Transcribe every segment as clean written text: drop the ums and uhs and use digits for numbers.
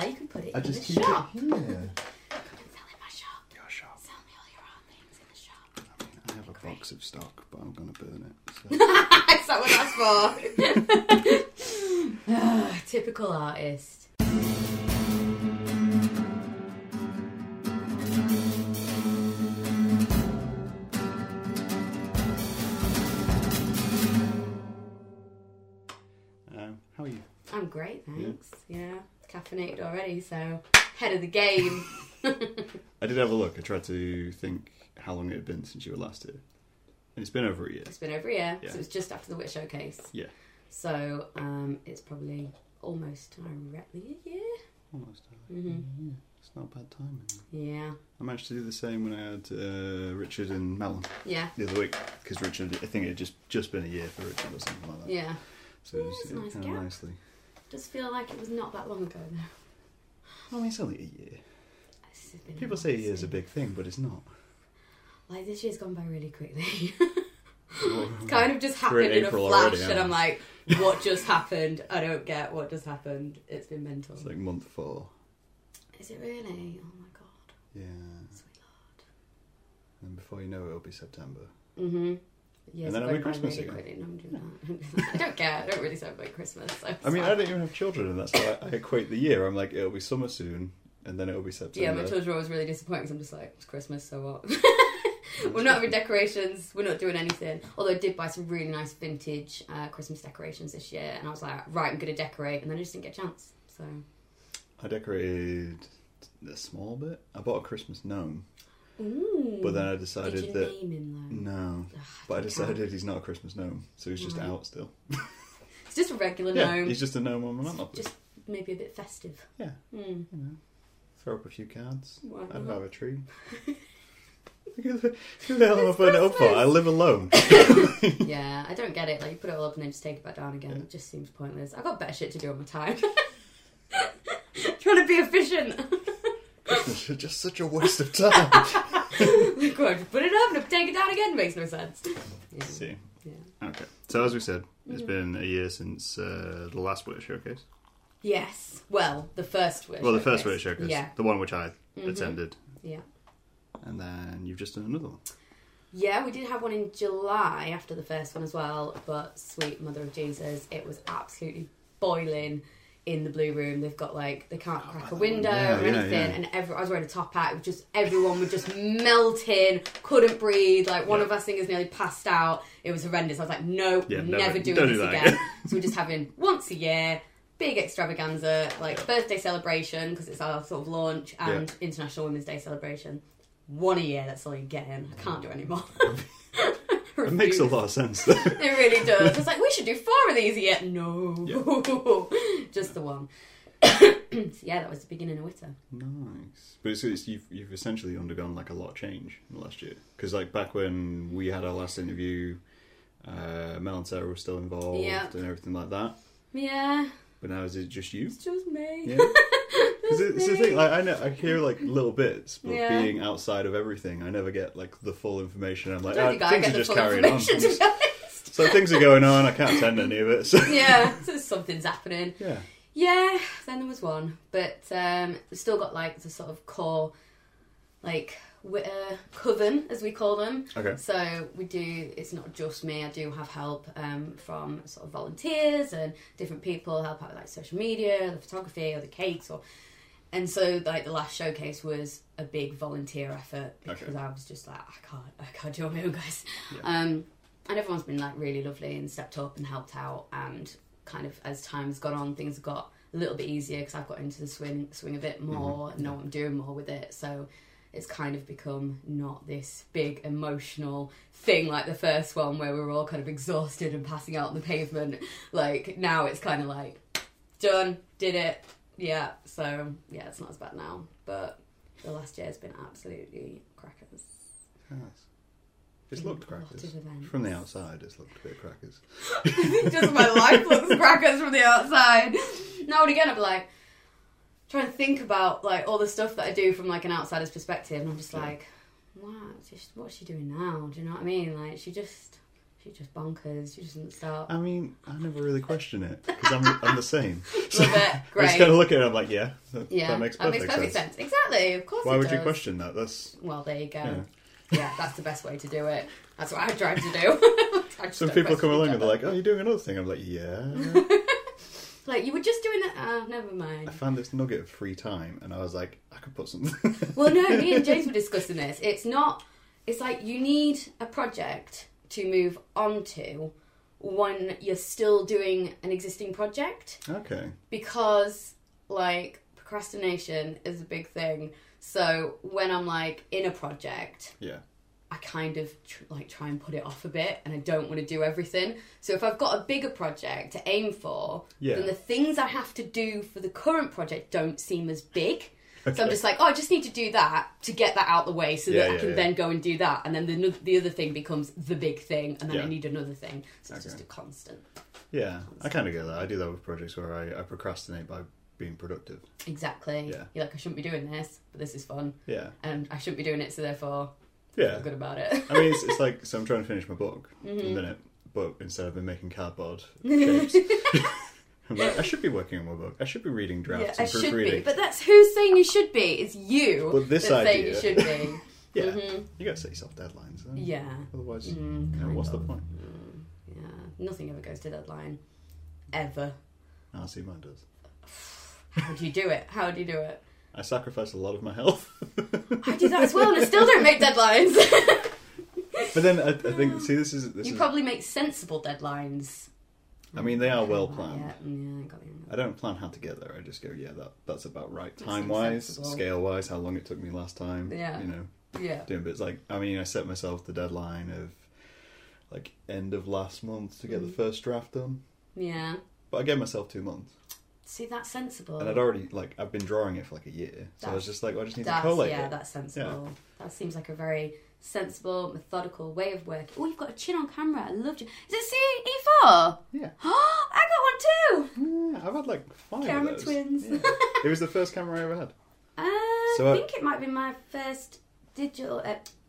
there, you can put it in the shop. I just keep it here. Fucking sell in my shop. Your shop. Sell me all your art things in the shop. I mean, I have a box of stock, but I'm going to burn it. So. Is that what that's for? Oh, typical artist. I'm great, thanks. Yeah, caffeinated already, so head of the game. I did have a look. I tried to think how long it had been since you were last here. And it's been over a year. It's been over a year. Yeah. So it was just after the Witch Showcase. Yeah. So it's probably almost directly a year. Almost directly. Mm-hmm. Yeah. It's not bad timing. Yeah. I managed to do the same when I had Richard and Melon. Yeah. The other week. Because Richard, I think it had just been a year for Richard or something like that. Yeah. So yeah, it was nice nicely. Does feel like it was not that long ago though. Well, I mean, it's only a year. People say a year's a big thing, but it's not. Like, this year's gone by really quickly. It's kind of just happened in a flash, and I'm like, what just happened? I don't get what just happened. It's been mental. It's like month 4. Is it really? Oh my god. Yeah. Sweet lord. And before you know it, it'll be September. Mm-hmm. Yes, and then it'll be Christmas again. I don't care. I don't really celebrate Christmas. I mean, I don't even have children, and that's why I equate the year. I'm like, it'll be summer soon, and then it'll be September. Yeah, my children are always really disappointing because I'm just like, it's Christmas, so what? We're not having decorations. We're not doing anything. Although I did buy some really nice vintage Christmas decorations this year, and I was like, right, I'm going to decorate, and then I just didn't get a chance. So I decorated a small bit. I bought a Christmas gnome. Ooh. But then I decided that... Did you name him, though? No. Ugh, but I decided he's not a Christmas gnome, so he's just out still. It's just a regular gnome. Yeah, he's just a gnome on my mantle. Just maybe a bit festive. Yeah. Mm. You know, throw up a few cards. Wow. I don't have a tree. Who the hell am I putting it up for? I live alone. Yeah, I don't get it. Like, you put it all up and then just take it back down again. Yeah. It just seems pointless. I've got better shit to do on my time. Trying to be efficient. Christmas is just such a waste of time. Look, put it up and take it down again. Makes no sense. Yeah. See. Yeah. Okay. So as we said, it's been a year since the last Winter Showcase. Yes. Well, the first Winter Showcase. Well, the first Winter Showcase. Yeah. The one which I attended. Yeah. And then you've just done another one. Yeah, we did have one in July after the first one as well, but sweet mother of Jesus, it was absolutely boiling in the Blue Room. They've got like, they can't crack a window or anything, and I was wearing a top hat. It was just, everyone was just melting, couldn't breathe, like one of our singers nearly passed out. It was horrendous. I was like, no, never doing this again. So we're just having once a year, big extravaganza, like birthday celebration, because it's our sort of launch, and International Women's Day celebration. One a year, that's all you're getting. I can't do it anymore. It makes a lot of sense, though. It really does. It's like, we should do 4 of these yet. No. Yeah. Just the one. So yeah, that was the beginning of Witter. Nice. But it's you've essentially undergone, like, a lot of change in the last year. Because, like, back when we had our last interview, Mel and Sarah were still involved and everything like that. Yeah. But now is it just you? It's just me. Yeah. It's the thing, like, I hear like little bits, but being outside of everything, I never get like the full information. I'm like, things are just carrying on. So things are going on, I can't attend any of it. So. Yeah, so something's happening. Yeah. Yeah, then there was one. But we've still got like the sort of core, like, coven, as we call them. Okay. So we do, it's not just me, I do have help from sort of volunteers and different people help out with like social media, the photography or the cakes or... And so, like, the last showcase was a big volunteer effort because I was just like, I can't do it on my own, guys. Yeah. And everyone's been, like, really lovely and stepped up and helped out. And kind of as time's gone on, things have got a little bit easier because I've got into the swing a bit more and know what I'm doing more with it. So it's kind of become not this big emotional thing like the first one where we were all kind of exhausted and passing out on the pavement. Like, now it's kind of like, done, did it. Yeah, so, yeah, it's not as bad now. But the last year has been absolutely crackers. Yes. It's looked crackers. From the outside, it's looked a bit crackers. Just my life looks crackers from the outside. Now and again, I'm like, trying to think about, like, all the stuff that I do from, like, an outsider's perspective. And I'm just like, wow, what's she doing now? Do you know what I mean? Like, she just... she's just bonkers. She just doesn't stop. I mean, I never really question it because I'm the same. So I just kind of look at it. I'm like, that makes perfect sense. Exactly, of course. Why would you question that? Well, there you go. Yeah, that's the best way to do it. That's what I tried to do. Some people come along and they're like, "Oh, you're doing another thing." I'm like, "Yeah." Like, you were just doing that. Oh, never mind. I found this nugget of free time, and I was like, I could put something. Well, no, me and James were discussing this. It's not. It's like you need a project to move on to when you're still doing an existing project. Okay. Because, like, procrastination is a big thing. So when I'm, like, in a project, I kind of try and put it off a bit, and I don't want to do everything. So if I've got a bigger project to aim for, then the things I have to do for the current project don't seem as big. Okay. So I'm just like, I just need to do that to get that out the way, so that I can then go and do that, and then the other thing becomes the big thing, and then I need another thing. So it's just a constant. Yeah, I kind of get that. I do that with projects where I procrastinate by being productive. Exactly. Yeah. You're like, I shouldn't be doing this, but this is fun. Yeah. And I shouldn't be doing it, so therefore. Yeah, good about it. I mean, it's like, so I'm trying to finish my book in a minute, but instead I've been making cardboard shapes. I'm like, I should be working on my book. I should be reading drafts and proofreading. But that's who's saying you should be. It's you. But this idea saying you should be. You got to set yourself deadlines. Then. Yeah. Otherwise, what's the point? Yeah, nothing ever goes to deadline, ever. I see, mine does. How do you do it? I sacrifice a lot of my health. I do that as well, and I still don't make deadlines. But then I think, this is probably make sensible deadlines. I mean, they are well planned. I don't plan how to get there. I just go, that's about right. Time-wise, scale-wise, how long it took me last time. Yeah. You know. Yeah. Doing bits like, I mean, I set myself the deadline of like end of last month to get the first draft done. Yeah. But I gave myself 2 months. See, that's sensible. And I'd already, I've been drawing it for a year. So I was just I just need to collate it. Yeah, that's sensible. Yeah. That seems like a very sensible, methodical way of working. Oh, you've got a chin on camera. I love you. Is it CE4? Yeah. Oh, I got one too! Yeah, I've had 5 camera of those. Twins. Yeah. It was the first camera I ever had. I think it might be my first digital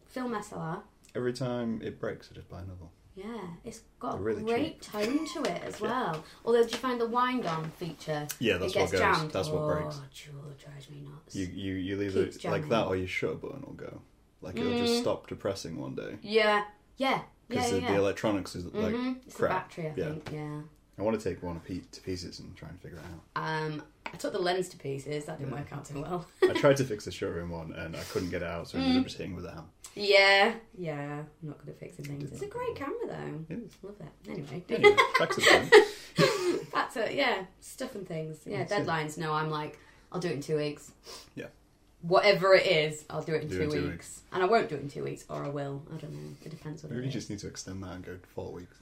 film SLR. Every time it breaks, I just buy another one. Yeah, it's got a great tone to it as well. Although, did you find the wind-on feature? Yeah, that's what goes. Jammed. That's what breaks. Oh, Jewel drives me nuts. You leave it like that, or your shutter button will go. It'll just stop depressing one day. Yeah. Because the electronics is it's crap. The battery, I think. Yeah. I want to take one to pieces and try and figure it out. I took the lens to pieces. That didn't work out too well. I tried to fix the shutter in one and I couldn't get it out, so I ended up just hitting with a hammer. Yeah. I'm not good at fixing things. It's a great camera, though. It is. Love it. Anyway. Back to the point. Back to, stuff and things. Yeah, deadlines. No, I'm like, I'll do it in 2 weeks. Yeah. Whatever it is, I'll do it in 2 weeks. And I won't do it in 2 weeks, or I will. I don't know. It depends what it is. Maybe you just need to extend that and go 4 weeks.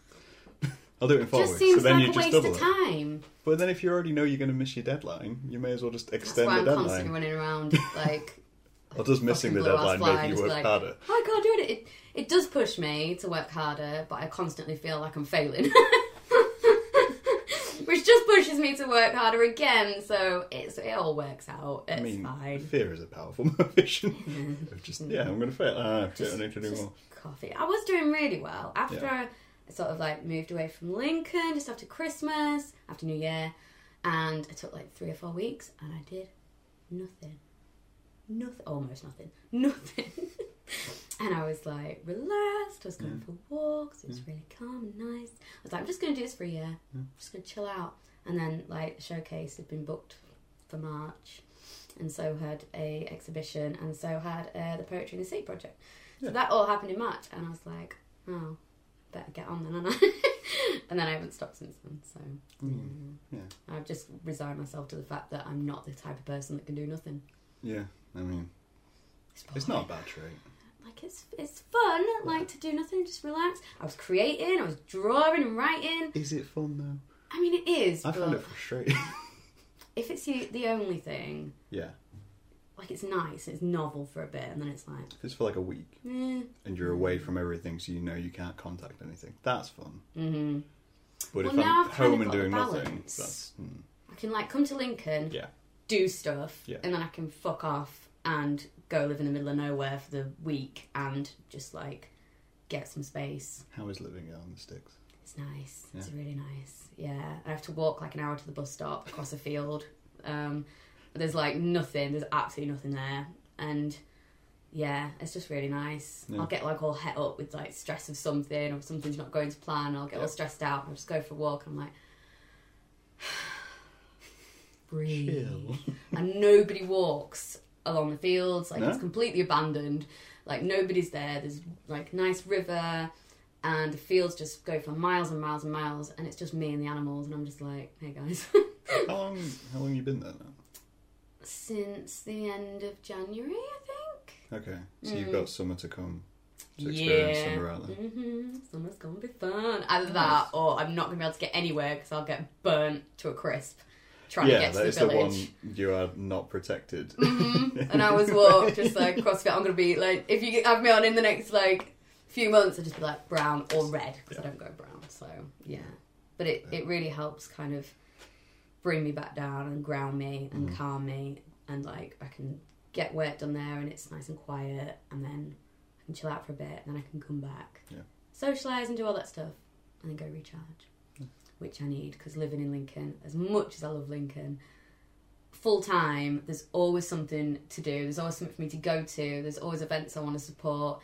I'll do it in 4 weeks. It just seems a waste of time. But then if you already know you're going to miss your deadline, you may as well just extend the deadline. That's why I'm constantly running around, or just missing the deadline maybe you work harder. I can't do it. It does push me to work harder, but I constantly feel like I'm failing. Which just pushes me to work harder again, so it all works out. It's fine. Fear is a powerful motivation. I'm going to fail. I need to do more. Coffee. I was doing really well after... I sort of moved away from Lincoln just after Christmas, after New Year, and I took 3 or 4 weeks and I did almost nothing. And I was relaxed. I was going for walks. It was really calm and nice. I was like, I'm just going to do this for a year. I'm just going to chill out. And then the showcase had been booked for March, and so had a exhibition, and so had the Poetry in the Sea project. Yeah. So that all happened in March, and I was like, oh, better get on then, aren't I? And then I haven't stopped since then, so... Yeah. I've just resigned myself to the fact that I'm not the type of person that can do nothing. Yeah, I mean... It's not a bad trait. It's fun, to do nothing, just relax. I was creating, I was drawing and writing. Is it fun, though? I mean, it is, I find it frustrating. If it's the only thing... Yeah. It's nice, it's novel for a bit, and then it's if it's for a week, and you're away from everything, so you know you can't contact anything, that's fun. Mm-hmm. But if I'm home and doing nothing, that's... I can come to Lincoln, do stuff, and then I can fuck off and go live in the middle of nowhere for the week and just get some space. How is living on the sticks? It's nice. Yeah. It's really nice. Yeah. I have to walk like an hour to the bus stop across a field. There's like nothing. There's absolutely nothing there. And yeah, it's just really nice. Yeah. I'll get like all het up with like stress of something or something's not going to plan. I'll get all stressed out. I'll just go for a walk. And I'm like, breathe. Chill. And nobody walks along the fields. Like it's completely abandoned. Like nobody's there. There's like nice river. And the fields just go for miles and miles and miles, and it's just me and the animals, and I'm just like, hey guys. How long have you been there now? Since the end of January, I think. Okay, so you've got summer to come to experience summer out there. Mm-hmm. Summer's going to be fun. Either that, or I'm not going to be able to get anywhere because I'll get burnt to a crisp trying to get to the village. Yeah, that is the one you are not protected. Mm-hmm. An hour's walk, just like CrossFit. I'm going to be like, if you have me on in the next like few months, I'd just be like brown or red because I don't go brown, so but it really helps kind of bring me back down and ground me and calm me, and like I can get work done there and it's nice and quiet, and then I can chill out for a bit and then I can come back, socialise and do all that stuff and then go recharge, which I need, because living in Lincoln, as much as I love Lincoln full time, there's always something to do, there's always something for me to go to, there's always events I want to support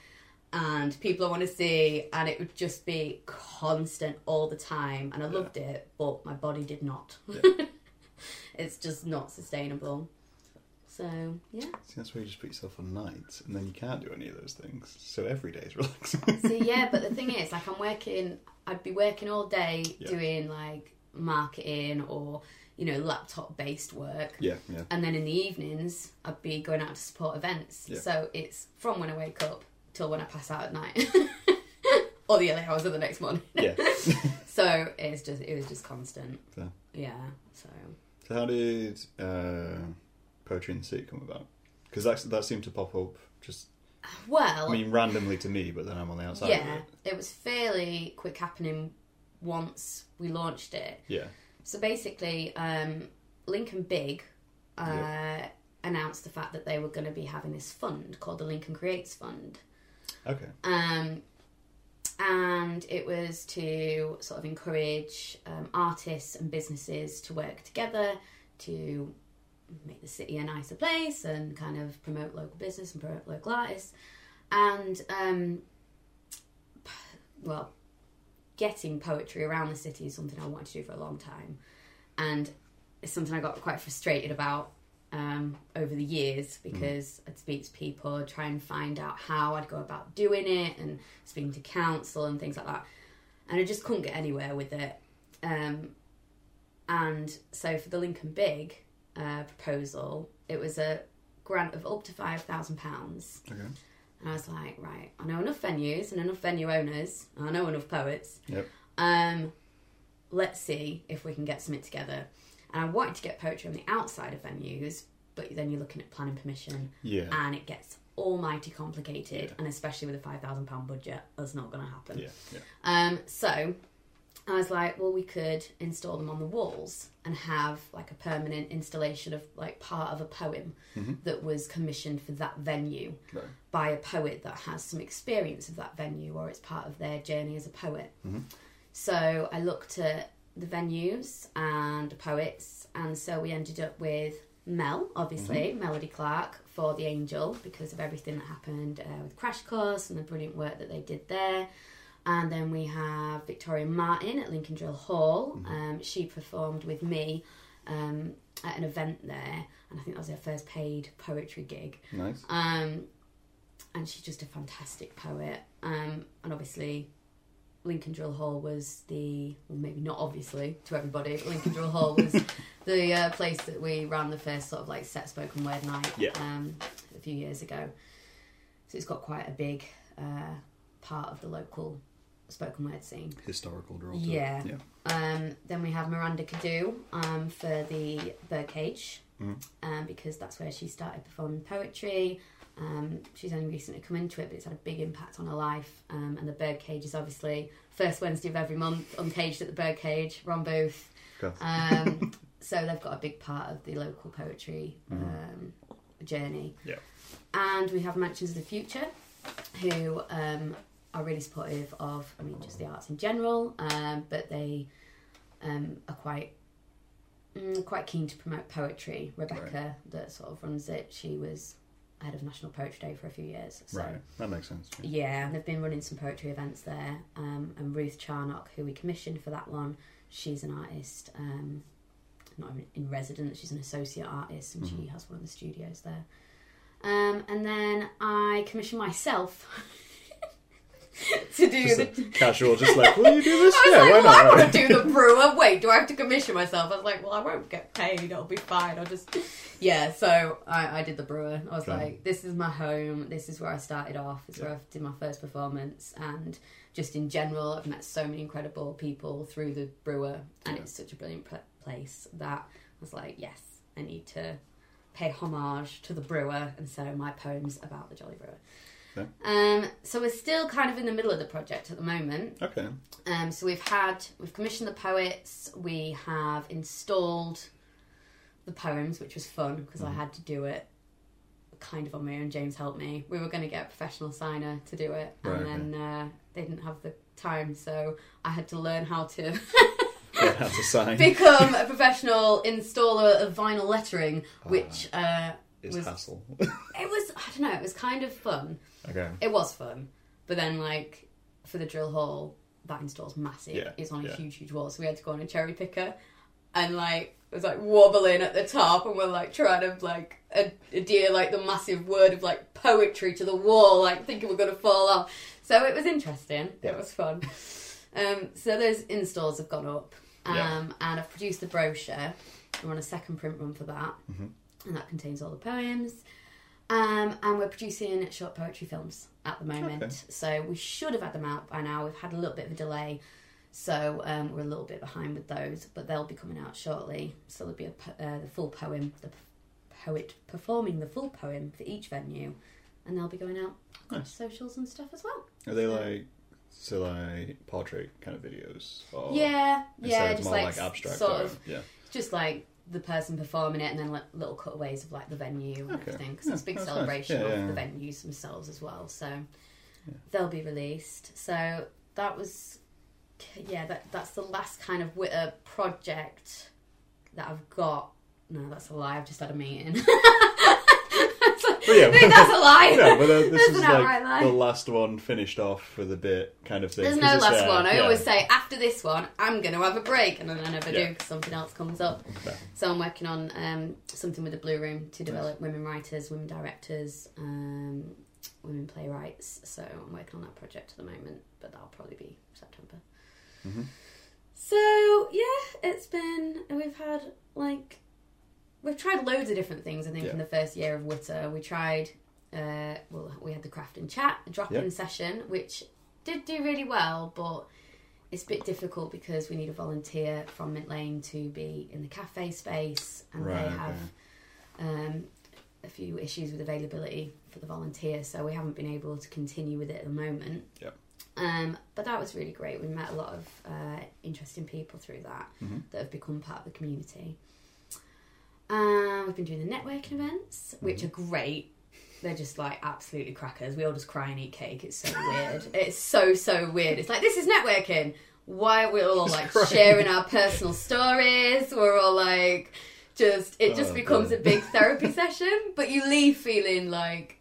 and people I want to see, and it would just be constant all the time, and I loved it, but my body did not. Yeah. It's just not sustainable. So, yeah. See, that's where you just put yourself on nights, and then you can't do any of those things, so every day is relaxing. See, yeah, but the thing is, like, I'd be working all day doing, like, marketing or, you know, laptop-based work. Yeah, yeah. And then in the evenings, I'd be going out to support events. Yeah. So it's from when I wake up till when I pass out at night or the early hours of the next morning. Yeah. So it was just constant. Fair. Yeah. So how did Poetry in the Sea come about? Because that seemed to pop up just, well, I mean, randomly to me, but then I'm on the outside of it. It was fairly quick happening once we launched it. Yeah. So basically Lincoln Big announced the fact that they were going to be having this fund called the Lincoln Creates Fund. Okay. And it was to sort of encourage artists and businesses to work together to make the city a nicer place and kind of promote local business and promote local artists. And, well, getting poetry around the city is something I wanted to do for a long time. And it's something I got quite frustrated about over the years, because I'd speak to people, I'd try and find out how I'd go about doing it, and speaking to council and things like that, and I just couldn't get anywhere with it, and so for the Lincoln Big proposal, it was a grant of up to £5,000. Okay. And I was like, right, I know enough venues and enough venue owners, I know enough poets, let's see if we can get something together. And I wanted to get poetry on the outside of venues, but then you're looking at planning permission, and it gets almighty complicated, and especially with a £5,000 budget, that's not going to happen. Yeah. So I was like, well, we could install them on the walls and have like a permanent installation of like part of a poem that was commissioned for that venue by a poet that has some experience of that venue, or it's part of their journey as a poet. So I looked at the venues and the poets, and so we ended up with Mel, obviously, Melody Clark for The Angel, because of everything that happened with Crash Course and the brilliant work that they did there. And then we have Victoria Martin at Lincoln Drill Hall. She performed with me at an event there, and I think that was her first paid poetry gig. Nice. And she's just a fantastic poet, and obviously Lincoln Drill Hall was the, well, maybe not obviously to everybody, but Lincoln Drill Hall was the place that we ran the first sort of like set spoken word night a few years ago. So it's got quite a big part of the local spoken word scene. Historical draw. Yeah. Then we have Miranda Cadieux for the Birdcage, because that's where she started performing poetry. She's only recently come into it, but it's had a big impact on her life, and the Birdcage is obviously first Wednesday of every month, Uncaged at the Birdcage, Ron Booth. So they've got a big part of the local poetry journey. And we have Mansions of the Future, who are really supportive of, I mean, just the arts in general, but they are quite keen to promote poetry. Rebecca, right, that sort of runs it, she was head of National Poetry Day for a few years. So, right, that makes sense. Yeah, and they've been running some poetry events there. And Ruth Charnock, who we commissioned for that one, she's an artist, not in residence, she's an associate artist, and mm-hmm. she has one of the studios there. And then I commissioned myself to do just the... casual, just like, will you do this? I was I want to do the brewer. Wait, do I have to commission myself? I was like, well, I won't get paid. It'll be fine. I'll just... Yeah, so I did the brewer. I was like, this is my home. This is where I started off. This is where I did my first performance. And just in general, I've met so many incredible people through the brewer. And it's such a brilliant place that I was like, yes, I need to... pay homage to the brewer, and so my poem's about the Jolly Brewer. Okay. So we're still kind of in the middle of the project at the moment. Okay. So we've commissioned the poets, we have installed the poems, which was fun because I had to do it kind of on my own. James helped me. We were going to get a professional signer to do it, and then they didn't have the time, so I had to learn how to. How to sign. Become a professional installer of vinyl lettering, which was hassle. It was, I don't know, it was kind of fun. Okay. It was fun. But then, like, for the drill hall, that install's massive. Yeah. It's on a huge, huge wall. So we had to go on a cherry picker and, like, it was, like, wobbling at the top, and we're, like, trying to, like, adhere, like, the massive word of, like, poetry to the wall, like, thinking we're going to fall off. So it was interesting. Yeah. It was fun. So those installs have gone up. And I've produced the brochure. We're on a second print run for that, and that contains all the poems. And we're producing short poetry films at the moment, so we should have had them out by now. We've had a little bit of a delay, so we're a little bit behind with those, but they'll be coming out shortly. So there'll be the full poem, the poet performing the full poem for each venue, and they'll be going out on socials and stuff as well. Are they So like portrait kind of videos? Or instead of just more like abstract sort of, just like the person performing it, and then like little cutaways of like the venue and everything, because it's a big celebration of the venues themselves as well. So they'll be released. So that was, that's the last kind of Witter project that I've got. No, that's a lie. I've just had a meeting. I think that's a lie. No, but this is like the last one finished off for the bit kind of thing. There's no last one. I always say, after this one, I'm going to have a break. And then I never do, because something else comes up. Okay. So I'm working on something with the Blue Room to develop women writers, women directors, women playwrights. So I'm working on that project at the moment, but that'll probably be September. Mm-hmm. So, yeah, it's been... We've had, like... We've tried loads of different things, I think, in the first year of Witter. We tried, we had the craft and chat, a drop-in session, which did do really well, but it's a bit difficult because we need a volunteer from Mint Lane to be in the cafe space, and they have a few issues with availability for the volunteer, so we haven't been able to continue with it at the moment. Yeah. But that was really great. We met a lot of interesting people through that that have become part of the community. We've been doing the networking events, which are great. They're just like absolutely crackers. We all just cry and eat cake. It's so weird. It's so weird. It's like, this is networking. Why are we all like sharing our personal stories? We're all like, it just becomes a big therapy session, but you leave feeling like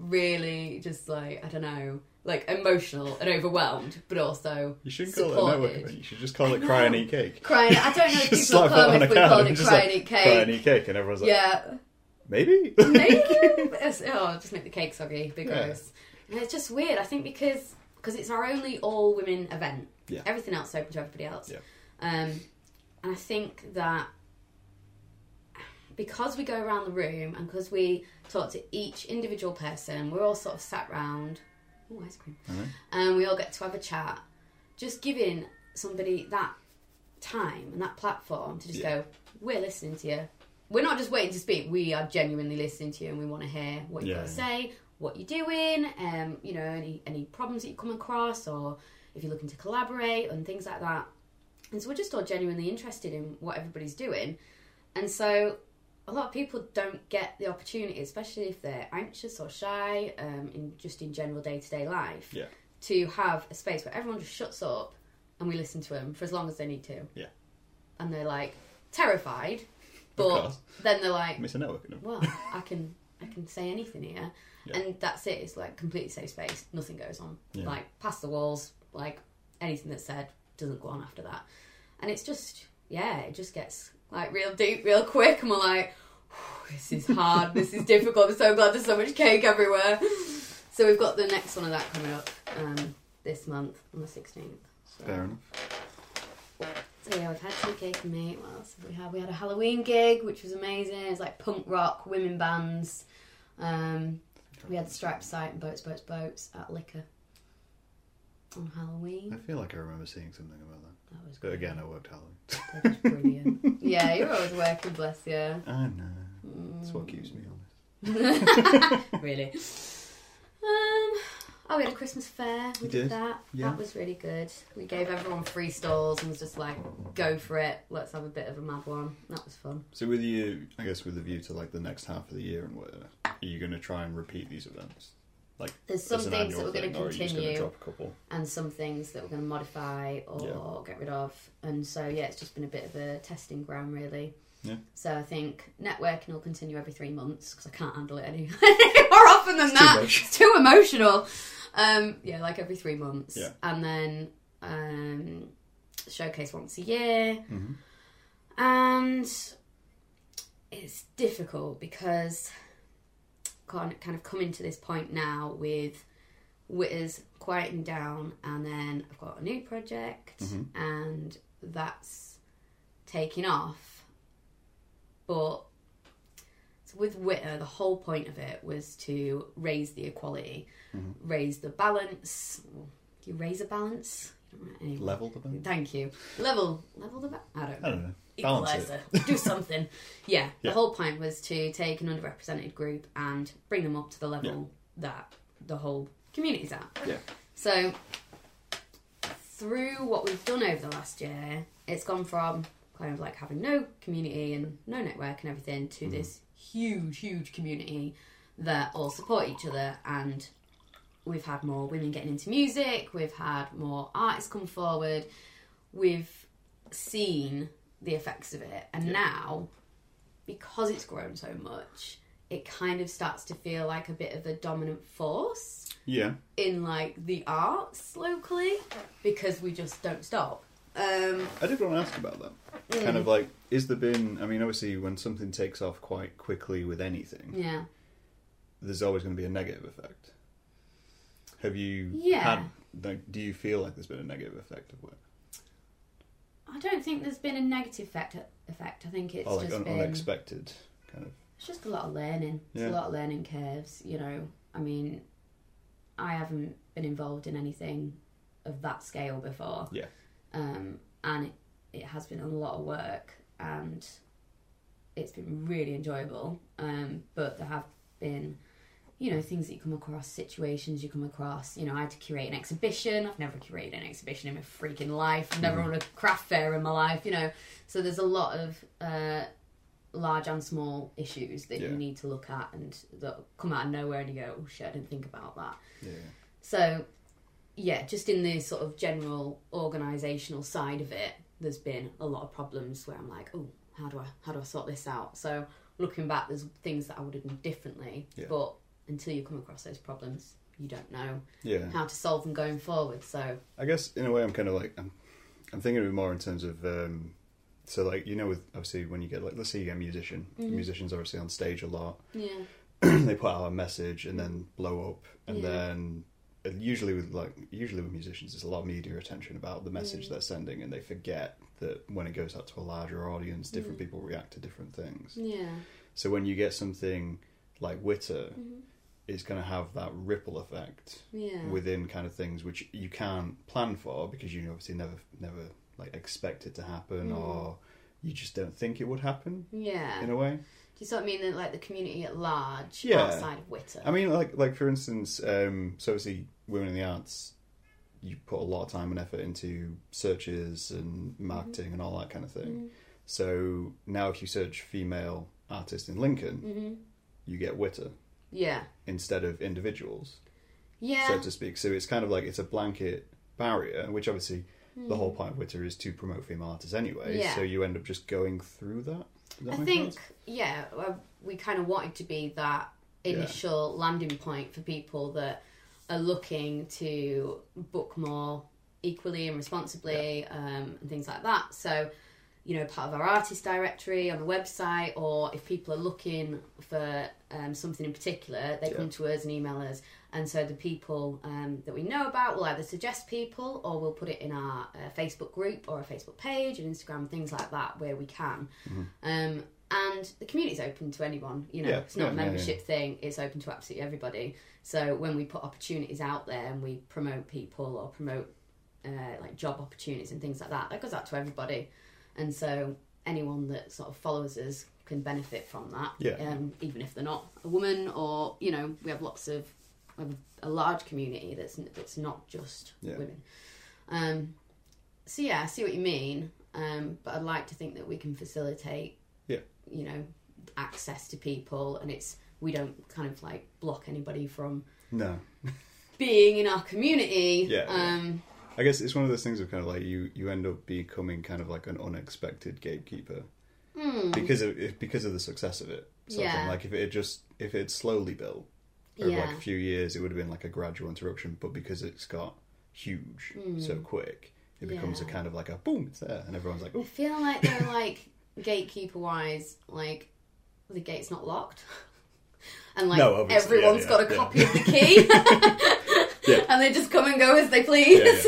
really just like, I don't know, like emotional and overwhelmed, but also you shouldn't call it a network event. You should just call it cry and eat cake. I don't know if people call it cry and eat cake. Cry and eat cake, and everyone's like, maybe? Maybe? Just make the cake soggy, big gross. And it's just weird, I think, because it's our only all-women event. Yeah. Everything else is open to everybody else. Yeah. And I think that because we go around the room and because we talk to each individual person, we're all sort of sat round... Oh, ice cream. And we all get to have a chat. Just giving somebody that time and that platform to just go, we're listening to you. We're not just waiting to speak. We are genuinely listening to you, and we want to hear what you've got to say, what you're doing, you know, any problems that you come across, or if you're looking to collaborate and things like that. And so we're just all genuinely interested in what everybody's doing. And so a lot of people don't get the opportunity, especially if they're anxious or shy, in general day-to-day life, to have a space where everyone just shuts up and we listen to them for as long as they need to. Yeah. And they're like terrified, but then they're like, Mr. Network, no. Well, I can say anything here. Yeah. And that's it. It's like completely safe space. Nothing goes on. Yeah. Like past the walls, like anything that's said doesn't go on after that. And it's just, yeah, it just gets like real deep, real quick. And we're like, this is hard. This is difficult. I'm so glad there's so much cake everywhere. So we've got the next one of that coming up this month on the 16th. So. Fair enough. So yeah, we've had 2K for me. What else have we had? We had a Halloween gig, which was amazing. It was like punk rock, women bands. We had Striped Sight and Boats at Liquor on Halloween. I feel like I remember seeing something about that. That was great. But again, I worked Halloween. That was brilliant. Yeah, you're always working, bless you. I know. That's what keeps me honest. Really. Oh, we had a Christmas fair. We did that. Yeah. That was really good. We gave everyone free stalls and was just like, go for it. Let's have a bit of a mad one. That was fun. So with you, I guess with a view to like the next half of the year and whatever, are you going to try and repeat these events? Like, there's some things that we're going to continue drop a couple? And some things that we're going to modify or get rid of. And so, yeah, it's just been a bit of a testing ground, really. Yeah. So I think networking will continue every 3 months because I can't handle it any more often than that. It's too emotional. Yeah, like every 3 months. Yeah. And then showcase once a year. Mm-hmm. And it's difficult because kind of coming to this point now with Witter's quieting down, and then I've got a new project, mm-hmm. and that's taking off. But so with Witter, the whole point of it was to raise the equality, mm-hmm. raise the balance. Do you raise a balance? You don't know, anyway. Level the balance? Thank you. Level the balance? I don't know. Balance it. Do something. Yeah, the whole point was to take an underrepresented group and bring them up to the level that the whole community's at. Yeah. So through what we've done over the last year, it's gone from kind of like having no community and no network and everything to this huge community that all support each other. And we've had more women getting into music, we've had more artists come forward, we've seen the effects of it, and now because it's grown so much, it kind of starts to feel like a bit of a dominant force in like the arts locally, because we just don't stop. I did want to ask about that. Kind of like, is there been... I mean, obviously, when something takes off quite quickly with anything, there's always going to be a negative effect. Have you had... Like, do you feel like there's been a negative effect of work? I don't think there's been a negative effect. I think it's just been... unexpected, kind of. It's just a lot of learning. It's a lot of learning curves, you know. I mean, I haven't been involved in anything of that scale before. Yeah. And it has been a lot of work, and it's been really enjoyable. But there have been, you know, things that you come across, situations you come across. You know, I had to curate an exhibition. I've never curated an exhibition in my freaking life. I've never run a craft fair in my life, you know. So there's a lot of large and small issues that you need to look at and that come out of nowhere and you go, oh shit, I didn't think about that. Yeah. So... yeah, just in the sort of general organisational side of it, there's been a lot of problems where I'm like, oh, how do I sort this out? So looking back, there's things that I would have done differently, but until you come across those problems, you don't know how to solve them going forward. So I guess in a way, I'm kind of like I'm thinking of it more in terms of so like, you know, with obviously when you get like, let's say you get a musician, mm-hmm. the musician's obviously on stage a lot, they put out a message and then blow up, and then. Usually with musicians, there's a lot of media attention about the message they're sending, and they forget that when it goes out to a larger audience, different people react to different things. Yeah. So when you get something like Witter, it's going to have that ripple effect within kind of things which you can't plan for, because you obviously never like expect it to happen, or you just don't think it would happen. Yeah. In a way. Do you sort of mean that, like, the community at large outside of Witter? I mean, like for instance, so obviously Women in the Arts, you put a lot of time and effort into searches and marketing and all that kind of thing. Mm-hmm. So now if you search female artist in Lincoln, you get Witter. Yeah. Instead of individuals. yeah, so to speak. So it's kind of like it's a blanket barrier, which obviously the whole point of Witter is to promote female artists anyway. Yeah. So you end up just going through that. I think, yeah, we kind of wanted to be that initial landing point for people that are looking to book more equally and responsibly, and things like that. So, you know, part of our artist directory on the website, or if people are looking for something in particular, they come to us and email us. And so the people that we know about will either suggest people, or we'll put it in our Facebook group or a Facebook page and Instagram, things like that, where we can. Mm-hmm. And the community's open to anyone, you know, it's not a membership thing, it's open to absolutely everybody. So when we put opportunities out there and we promote people or promote like job opportunities and things like that goes out to everybody. And so anyone that sort of follows us can benefit from that, even if they're not a woman, or, you know, we have a large community that's not just women. So, yeah, I see what you mean, but I'd like to think that we can facilitate, you know, access to people, and we don't kind of like block anybody from being in our community. I guess it's one of those things of kind of like you end up becoming kind of like an unexpected gatekeeper because of the success of it. Like if it had slowly built over like a few years, it would have been like a gradual interruption. But because it's got huge so quick, it becomes a kind of like a boom, it's there, and everyone's like, oh. I feel like they're like gatekeeper wise, like the gate's not locked, and like everyone's got a copy of the key. And they just come and go as they please,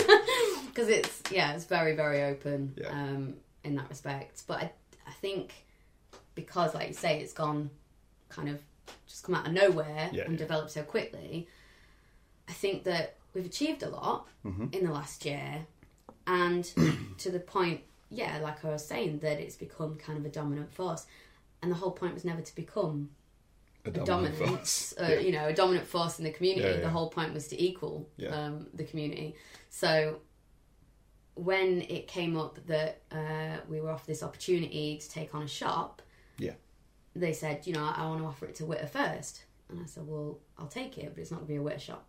because it's very, very open in that respect. But I think because, like you say, it's gone kind of just come out of nowhere developed so quickly, I think that we've achieved a lot in the last year, and to the point, like I was saying, that it's become kind of a dominant force, and the whole point was never to become a dominant force. You know, a dominant force in the community. The whole point was to equal the community. So when it came up that we were offered this opportunity to take on a shop, they said, you know, I want to offer it to Witter first. And I said, well, I'll take it, but it's not going to be a Witter shop.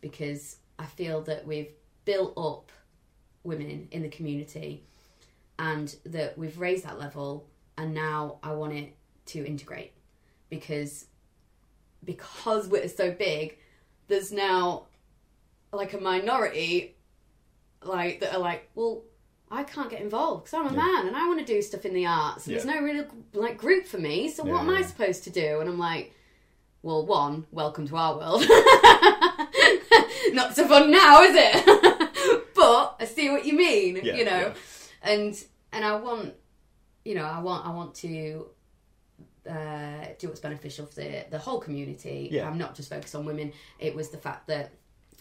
Because I feel that we've built up women in the community and that we've raised that level, and now I want it to integrate. Because Witter's so big, there's now like a minority like that are like, well, I can't get involved because I'm a man and I want to do stuff in the arts, and there's no real like group for me, so what am I supposed to do? And I'm like, well, one, welcome to our world. Not so fun now, is it? But I see what you mean, you know. And I want to do what's beneficial for the whole community. I'm not just focused on women. It was the fact that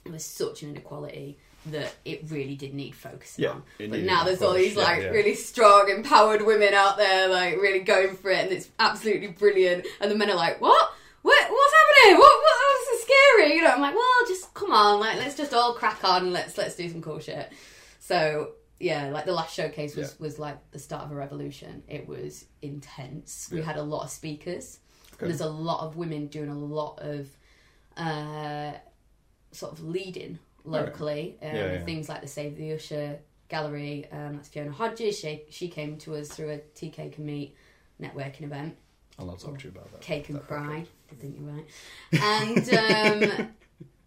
it was such an inequality that it really did need focusing on. But now there's all these really strong, empowered women out there, like really going for it, and it's absolutely brilliant. And the men are like, what's happening? What was so scary? You know, I'm like, well, just come on, like let's just all crack on and let's do some cool shit. So like the last showcase was like the start of a revolution. It was intense. We had a lot of speakers. And there's a lot of women doing a lot of sort of leading locally. Things like the Save the Usher Gallery. That's Fiona Hodges. She came to us through a Tea, Cake and Meat networking event. I'll not talk to you about that. Cake and Cry. I think you're right. And...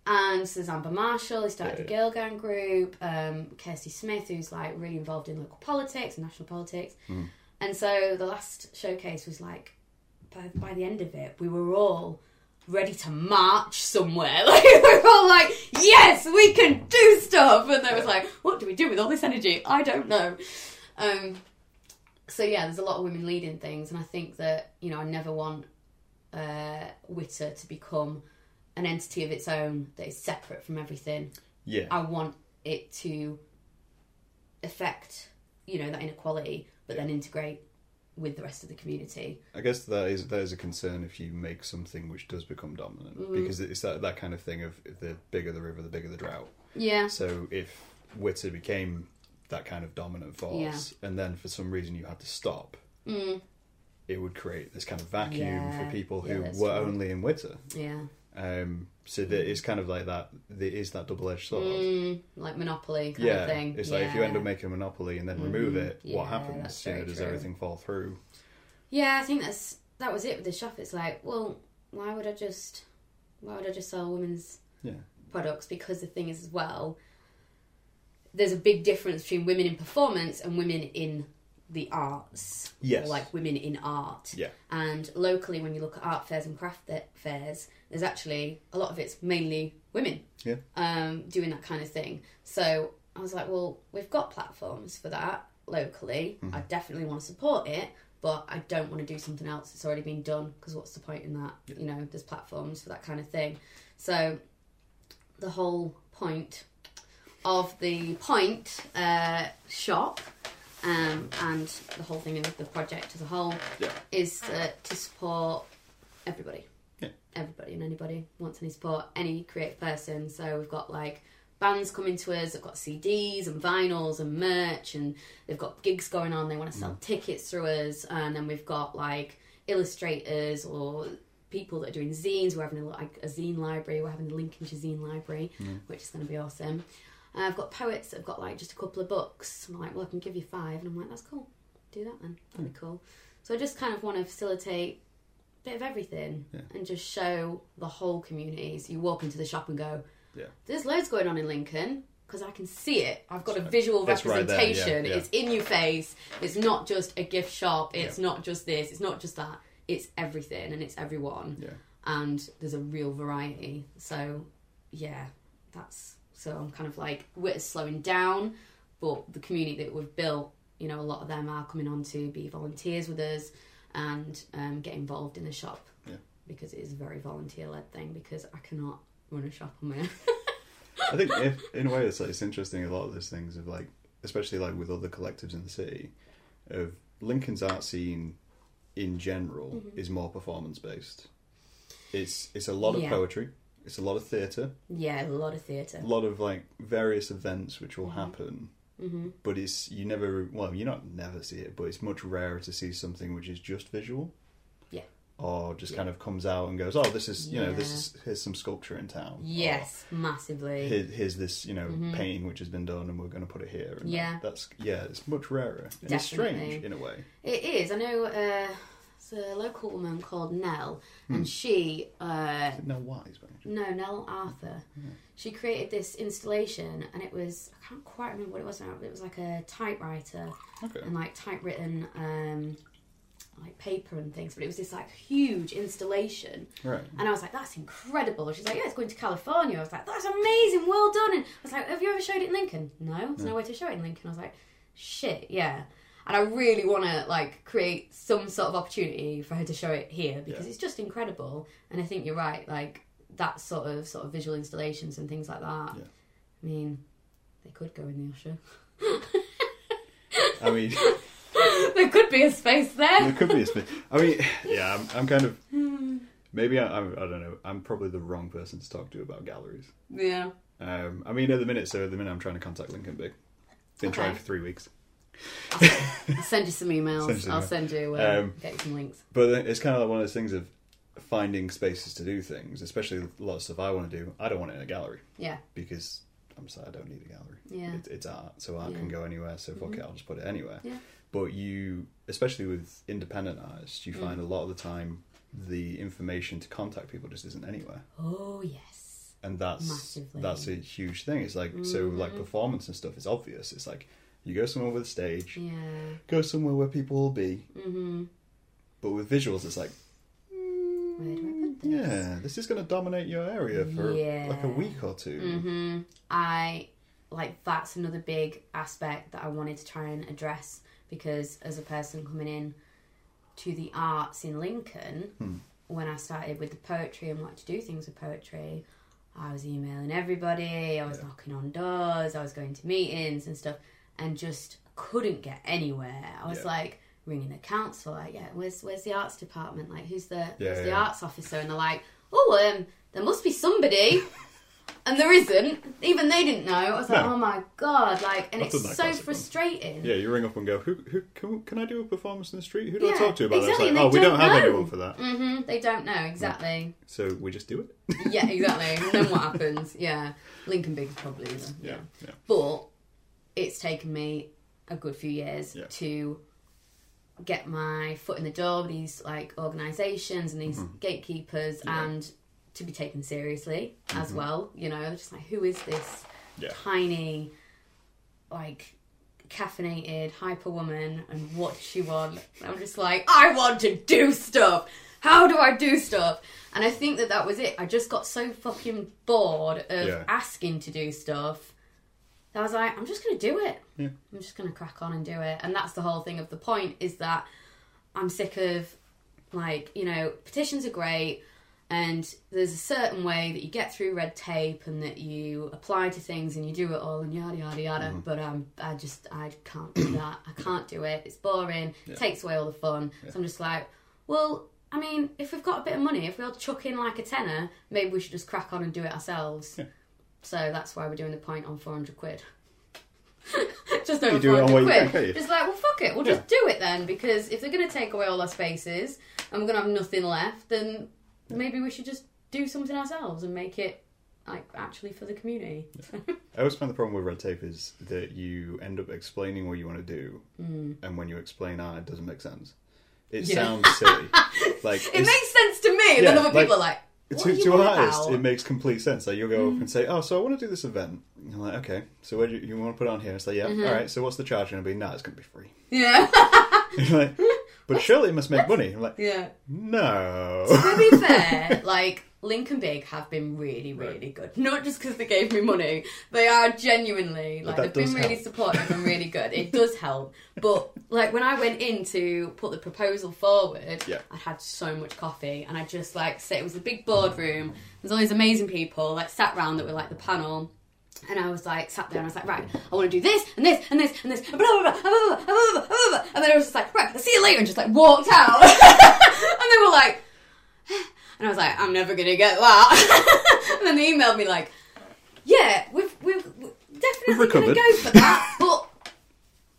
And so there's Amber Marshall, who started the Girl Gang group, Kirsty Smith, who's like really involved in local politics and national politics. And so the last showcase was like, by the end of it, we were all ready to march somewhere. Like, we were all like, yes, we can do stuff. And they was like, what do we do with all this energy? I don't know. So yeah, there's a lot of women leading things. And I think that, you know, I never want Witter to become an entity of its own that is separate from everything. I want it to affect, you know, that inequality, but then integrate with the rest of the community. I guess that is a concern if you make something which does become dominant, because it's that kind of thing of the bigger the river, the bigger the drought. So if Witter became that kind of dominant force, and then for some reason you had to stop, it would create this kind of vacuum for people who were only in Witter. So that it's kind of like that. There is that double-edged sword, like Monopoly kind of thing. It's like if you end up making Monopoly and then remove it, what happens? You know, does everything fall through? Yeah, I think that was it with the shop. It's like, well, why would I just sell women's products? Because the thing is, as well, there's a big difference between women in performance and women in the arts. Yes. Or like women in art. Yeah. And locally, when you look at art fairs and craft fairs, there's actually a lot of it's mainly women. Yeah. Doing that kind of thing. So I was like, well, we've got platforms for that locally. Mm-hmm. I definitely want to support it, but I don't want to do something else that's already been done, because what's the point in that? Yeah. You know, there's platforms for that kind of thing. So the whole point of the shop and the whole thing of the project as a whole is to support everybody. Yeah. Everybody and anybody wants any support, any creative person. So we've got like bands coming to us, they've got CDs and vinyls and merch, and they've got gigs going on, they want to sell tickets through us, and then we've got like illustrators or people that are doing zines. We're having a zine library, we're having the Lincolnshire Zine Library, which is going to be awesome. I've got poets that have got like just a couple of books. I'm like, well, I can give you 5, and I'm like, that's cool. Do that then. That'd be cool. So I just kind of want to facilitate a bit of everything and just show the whole community. So you walk into the shop and go, there's loads going on in Lincoln, because I can see it. I've got a visual representation. Right there, It's in your face. It's not just a gift shop. It's not just this. It's not just that. It's everything, and it's everyone. Yeah. And there's a real variety. So, I'm kind of like, Witter's slowing down, but the community that we've built, you know, a lot of them are coming on to be volunteers with us and get involved in the shop. Yeah. Because it is a very volunteer-led thing, because I cannot run a shop on my own. I think in a way it's interesting, a lot of those things of like, especially like with other collectives in the city, of Lincoln's art scene in general is more performance-based. It's a lot of poetry. It's a lot of theatre. Yeah, a lot of theatre. A lot of, like, various events which will happen. Mm-hmm. But it's... you not never see it, but it's much rarer to see something which is just visual. Yeah. Or just kind of comes out and goes, oh, this is, you know, here's some sculpture in town. Yes, or, massively. Here's this, you know, painting which has been done and we're going to put it here. And it's much rarer. And it's strange, in a way. It is. I know... a local woman called Nell, and she... Nell Wise? No, Nell Arthur. Yeah. She created this installation, and it was... I can't quite remember what it was now, but it was like a typewriter and like typewritten like paper and things, but it was this like huge installation. Right. And I was like, that's incredible. She's like, yeah, it's going to California. I was like, that's amazing, well done. And I was like, have you ever showed it in Lincoln? No, there's no way to show it in Lincoln. I was like, shit, And I really want to, like, create some sort of opportunity for her to show it here, because it's just incredible. And I think you're right, like, that sort of visual installations and things like that. Yeah. I mean, they could go in the Usher. I mean... there could be a space there. There could be a space. I mean, I'm kind of... Maybe, I don't know, I'm probably the wrong person to talk to about galleries. Yeah. I mean, at the minute I'm trying to contact Lincoln Big. Been trying for 3 weeks. I'll send you some emails. Get you some links. But it's kind of like one of those things of finding spaces to do things, especially a lot of stuff I want to do. I don't want it in a gallery. Yeah. Because I'm sorry, I don't need a gallery. Yeah. It's art, so art can go anywhere. So fuck it, I'll just put it anywhere. Yeah. But you, especially with independent artists, you find a lot of the time the information to contact people just isn't anywhere. Oh yes. And that's massively. That's a huge thing. It's like so like performance and stuff is obvious. It's like. You go somewhere with a stage. Yeah. Go somewhere where people will be. Mm-hmm. But with visuals, it's like... where do I put this? Yeah, this is going to dominate your area for like a week or two. Mm-hmm. That's another big aspect that I wanted to try and address, because as a person coming in to the arts in Lincoln, when I started with the poetry and wanted to do things with poetry, I was emailing everybody, I was knocking on doors, I was going to meetings and stuff... and just couldn't get anywhere. I was like ringing the council, like, where's the arts department? Like, who's the arts officer? And they're like, oh, there must be somebody. And there isn't. Even they didn't know. I was like, oh my God. Like, and it's so frustrating. One. Yeah, you ring up and go, "Who can I do a performance in the street? Who do I talk to about exactly. It's like, oh, we don't have anyone for that. Mm-hmm. They don't know, exactly. So we just do it? Yeah, exactly. And then what happens? Yeah. Lincoln Biggs probably either. Yeah. Yeah. But it's taken me a good few years to get my foot in the door with these like organisations and these gatekeepers and to be taken seriously as well, you know, just like, who is this tiny, like, caffeinated, hyper woman and what she want? And I'm just like, I want to do stuff! How do I do stuff? And I think that that was it. I just got so fucking bored of asking to do stuff. I was like, I'm just going to do it. Yeah. I'm just going to crack on and do it. And that's the whole thing of the point, is that I'm sick of, like, you know, petitions are great and there's a certain way that you get through red tape and that you apply to things and you do it all and yada, yada, yada. Mm-hmm. But I can't do that. I can't do it. It's boring. It takes away all the fun. Yeah. So I'm just like, well, I mean, if we've got a bit of money, if we'll chuck in like a tenner, maybe we should just crack on and do it ourselves. Yeah. So that's why we're doing the pint on 400 quid. Just over 400 quid. Just like, well, fuck it. We'll just do it then, because if they're going to take away all our spaces and we're going to have nothing left, then maybe we should just do something ourselves and make it like actually for the community. Yeah. I always find the problem with red tape is that you end up explaining what you want to do, and when you explain it doesn't make sense. It sounds silly. Like it makes sense to me, and then other people are like, To an artist, it makes complete sense. Like, you'll go up and say, oh, so I want to do this event. And I'm like, okay, so where do you want to put it on here? It's like, all right, so what's the charge going to be? Nah, it's going to be free. Yeah. Like, but surely it must make money. I'm like, no. To be fair, like, Lincoln Big have been really, really good. Not just because they gave me money. They are genuinely, like, they've been really supportive and really good. It does help. But, like, when I went in to put the proposal forward, I had so much coffee. And I just, like, it was a big boardroom. There's all these amazing people, like, sat round that were, like, the panel. And I was, like, sat there and I was like, right, I want to do this and this and this and this. And blah, blah, blah, blah, blah, blah, blah, blah, blah. And then I was just like, right, I'll see you later. And just, like, walked out. And they were like... And I was like, I'm never going to get that. And then they emailed me like, yeah, we've definitely going to go for that. But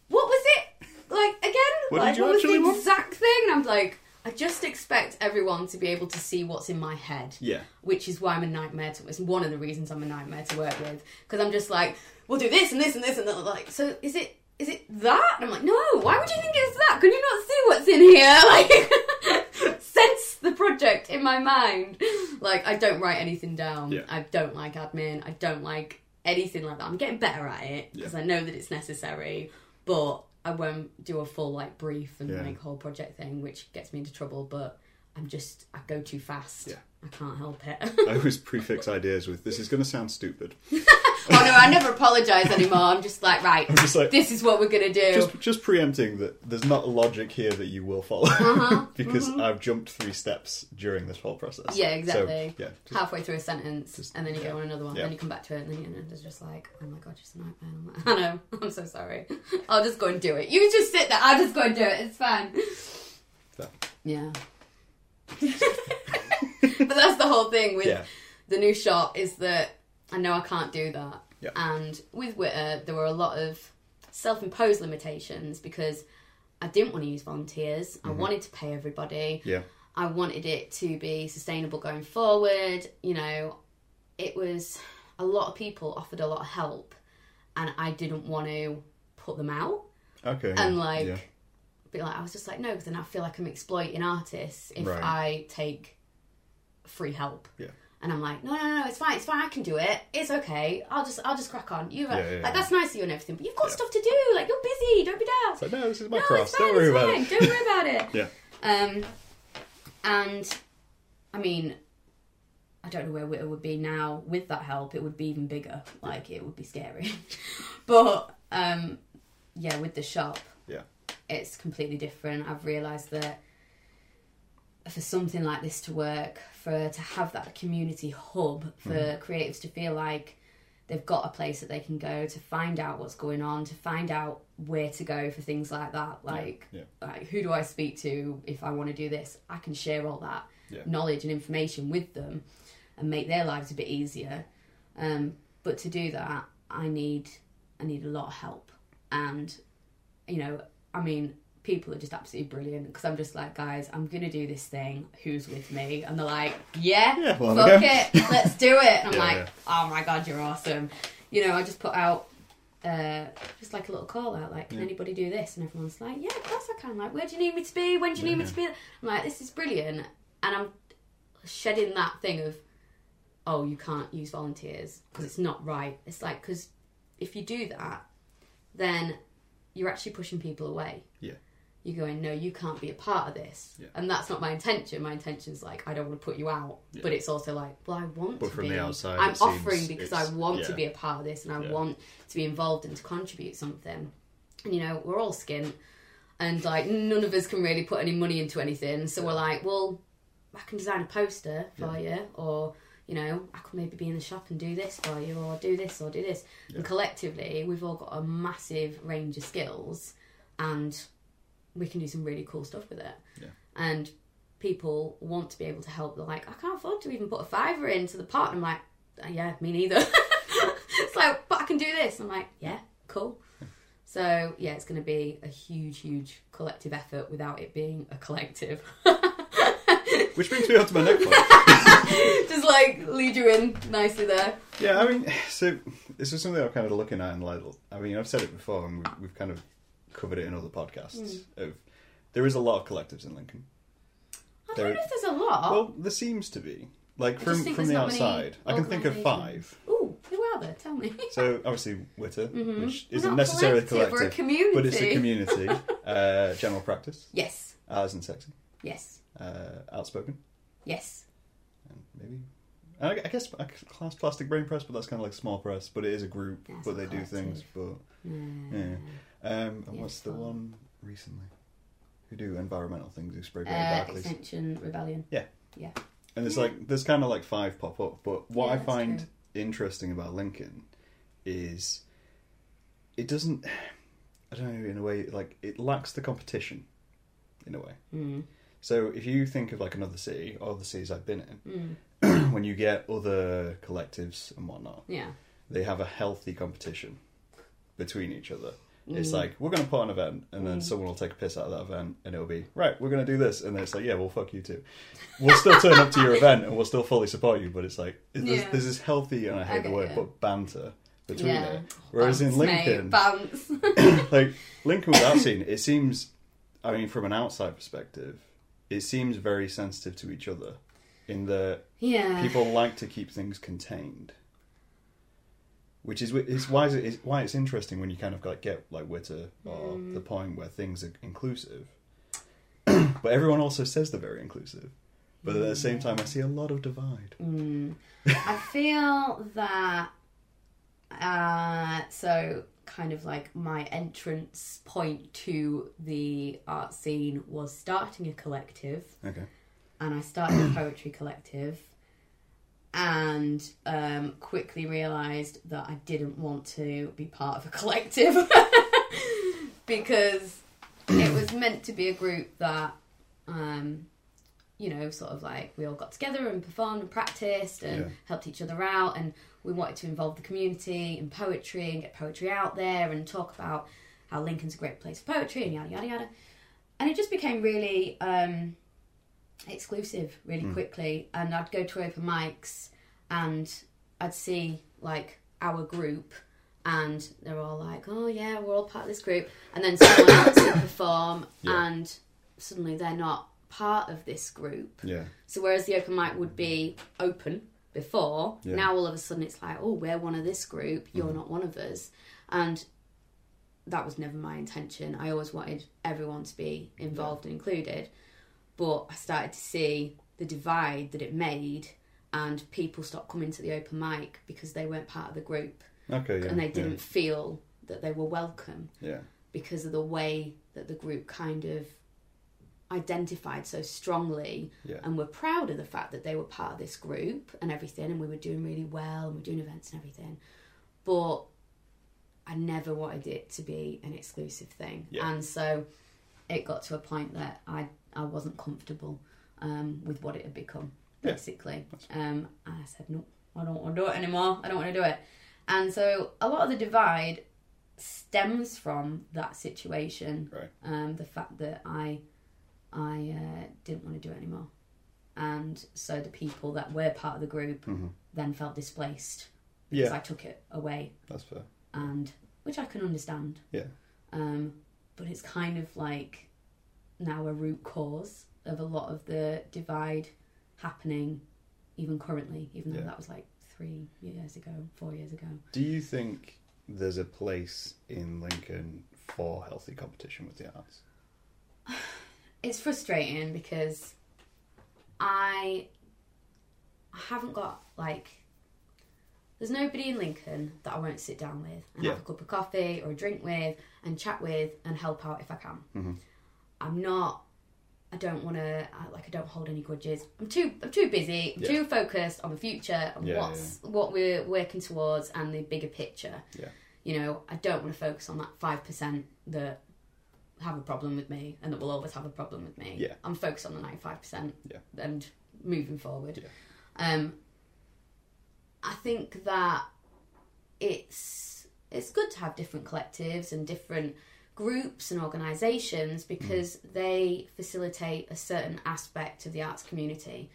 what was it? Like, again, what was the exact thing? And I'm like, I just expect everyone to be able to see what's in my head. Yeah. Which is why I'm a nightmare to... It's one of the reasons I'm a nightmare to work with. Because I'm just like, we'll do this and this and this. And they're like, so is it that? And I'm like, no, why would you think it's that? Could you not see what's in here? Like... sense the project in my mind. Like, I don't write anything down. Yeah. I don't like admin. I don't like anything like that. I'm getting better at it because I know that it's necessary, but I won't do a full like brief and make a whole project thing, which gets me into trouble. But I go too fast. Yeah. I can't help it. I always prefix ideas with, this is going to sound stupid. Oh no, I never apologise anymore. I'm just like, right, this is what we're going to do. Just preempting that there's not logic here that you will follow. Because I've jumped 3 steps during this whole process. Yeah, exactly. So, halfway through a sentence, and then you go on another one, and then you come back to it, and then you're just like, oh my God, just a nightmare. I'm like, I know, I'm so sorry. I'll just go and do it. You just sit there, I'll just go and do it, it's fine. So. Yeah. But that's the whole thing with the new shop, is that I know I can't do that. Yep. And with Witter, there were a lot of self-imposed limitations because I didn't want to use volunteers. I wanted to pay everybody. Yeah. I wanted it to be sustainable going forward. You know, it was a lot of people offered a lot of help and I didn't want to put them out. Okay. And I was just like, no, because then I feel like I'm exploiting artists if I take free help. Yeah. And I'm like, no, it's fine, I can do it, it's okay, I'll just crack on. You that's nice of you and everything, but you've got stuff to do, like, you're busy, don't be down. It's like, no, this is my cross, don't worry about it. Don't worry about it. Yeah. And, I mean, I don't know where Witter would be now with that help, it would be even bigger, like, it would be scary. But, with the shop, it's completely different. I've realised that for something like this to work, to have that community hub for creatives to feel like they've got a place that they can go to find out what's going on, to find out where to go for things like that. Like, like who do I speak to if I want to do this? I can share all that knowledge and information with them and make their lives a bit easier. But to do that, I need a lot of help. And, you know, I mean, people are just absolutely brilliant, because I'm just like, guys, I'm going to do this thing. Who's with me? And they're like, yeah well, fuck it. Let's do it. And I'm oh my God, you're awesome. You know, I just put out just like a little call out, like, can anybody do this? And everyone's like, yeah, of course I can. Like, where do you need me to be? When do you need me to be? I'm like, this is brilliant. And I'm shedding that thing of, oh, you can't use volunteers because it's not right. It's like, because if you do that, then you're actually pushing people away. Yeah. You're going, no, you can't be a part of this. Yeah. And that's not my intention. My intention's like, I don't want to put you out. Yeah. But it's also like, well, I want to be. But from the outside, I'm offering because I want to be a part of this, and I want to be involved and to contribute something. And, you know, we're all skint. And, like, none of us can really put any money into anything. So we're like, well, I can design a poster for you, or... you know, I could maybe be in the shop and do this for you, or do this, or do this. Yeah. And collectively, we've all got a massive range of skills, and we can do some really cool stuff with it. Yeah. And people want to be able to help. They're like, I can't afford to even put a £5 into the pot. And I'm like, yeah, me neither. It's like, but I can do this. And I'm like, yeah, cool. So, yeah, it's going to be a huge, huge collective effort without it being a collective. Which brings me up to my next point. Just like lead you in nicely there. Yeah, I mean, so this is something I'm kind of looking at, and like, I mean, I've said it before, and we've kind of covered it in other podcasts. There is a lot of collectives in Lincoln. I don't know if there's a lot. Well, there seems to be. Like from the outside, I can think of 5. Ooh, who are they? Tell me. So obviously Witter, which isn't necessarily a collective, but it's a community. General Practice. Yes. Art Isn't Sexy. Yes. Outspoken. Yes. And maybe... I guess I could class Plastic Brain Press, but that's kind of like small press, but it is a group, that's but they do things, but... Yeah. And what's the one recently? Who do environmental things, who spray paint Barclays. Extinction Rebellion. Yeah. Yeah. And there's like, there's kind of like 5 pop up, but what I find interesting about Lincoln is it doesn't... I don't know, in a way, like, it lacks the competition, in a way. Mm. So if you think of like another city, or the cities I've been in, when you get other collectives and whatnot, they have a healthy competition between each other. It's like, we're going to put on an event, and then someone will take a piss out of that event, and it'll be, right, we're going to do this. And then it's like, yeah, well, fuck you too. We'll still turn up to your event, and we'll still fully support you. But it's like, there's this healthy, and I hate the word, but banter between it. Whereas in Lincoln, like Lincoln without scene, it seems, I mean, from an outside perspective, it seems very sensitive to each other, in that people like to keep things contained, which is why it's interesting when you kind of like get like Witter or the point where things are inclusive, but everyone also says they're very inclusive, but at the same time I see a lot of divide. I feel that so kind of like my entrance point to the art scene was starting a collective. Okay. And I started a poetry collective, and quickly realised that I didn't want to be part of a collective because it was meant to be a group that, you know, sort of like we all got together and performed and practiced and helped each other out, and we wanted to involve the community in poetry and get poetry out there and talk about how Lincoln's a great place for poetry and yada, yada, yada. And it just became really exclusive really quickly. And I'd go to open mics and I'd see, like, our group, and they're all like, oh, yeah, we're all part of this group. And then someone else would perform and suddenly they're not part of this group. Yeah. So whereas the open mic would be open... before, now all of a sudden it's like, oh, we're one of this group, you're not one of us. And that was never my intention. I always wanted everyone to be involved and included, but I started to see the divide that it made, and people stopped coming to the open mic because they weren't part of the group. Okay. Yeah, and they didn't feel that they were welcome because of the way that the group kind of identified so strongly and were proud of the fact that they were part of this group and everything, and we were doing really well and we were doing events and everything, but I never wanted it to be an exclusive thing. And so it got to a point that I wasn't comfortable with what it had become, basically. And I said, no, I don't want to do it anymore, I don't want to do it. And so a lot of the divide stems from that situation, right. The fact that I didn't want to do it anymore. And so the people that were part of the group mm-hmm. then felt displaced because I took it away. That's fair. And which I can understand. Yeah. But it's kind of like now a root cause of a lot of the divide happening even currently, even though that was like 3 years ago, 4 years ago. Do you think there's a place in Lincoln for healthy competition with the arts? It's frustrating because I haven't got, like, there's nobody in Lincoln that I won't sit down with and have a cup of coffee or a drink with and chat with and help out if I can. Mm-hmm. I don't hold any grudges. I'm too busy. I'm too focused on the future and what we're working towards and the bigger picture. Yeah. You know, I don't want to focus on that 5% that have a problem with me and that will always have a problem with me. Yeah. I'm focused on the 95% and moving forward. Yeah. I think that it's good to have different collectives and different groups and organisations because they facilitate a certain aspect of the arts community.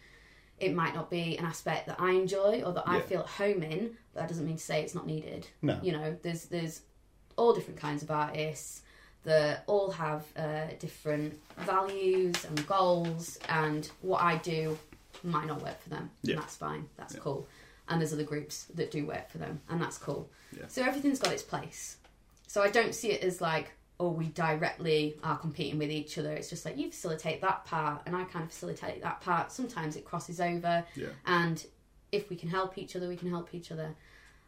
It might not be an aspect that I enjoy or that I feel at home in, but that doesn't mean to say it's not needed. No. You know, there's all different kinds of artists that all have different values and goals, and what I do might not work for them. Yeah. And that's fine. That's cool. And there's other groups that do work for them, and that's cool. Yeah. So everything's got its place. So I don't see it as like, oh, we directly are competing with each other. It's just like, you facilitate that part and I kind of facilitate that part. Sometimes it crosses over. Yeah. And if we can help each other, we can help each other.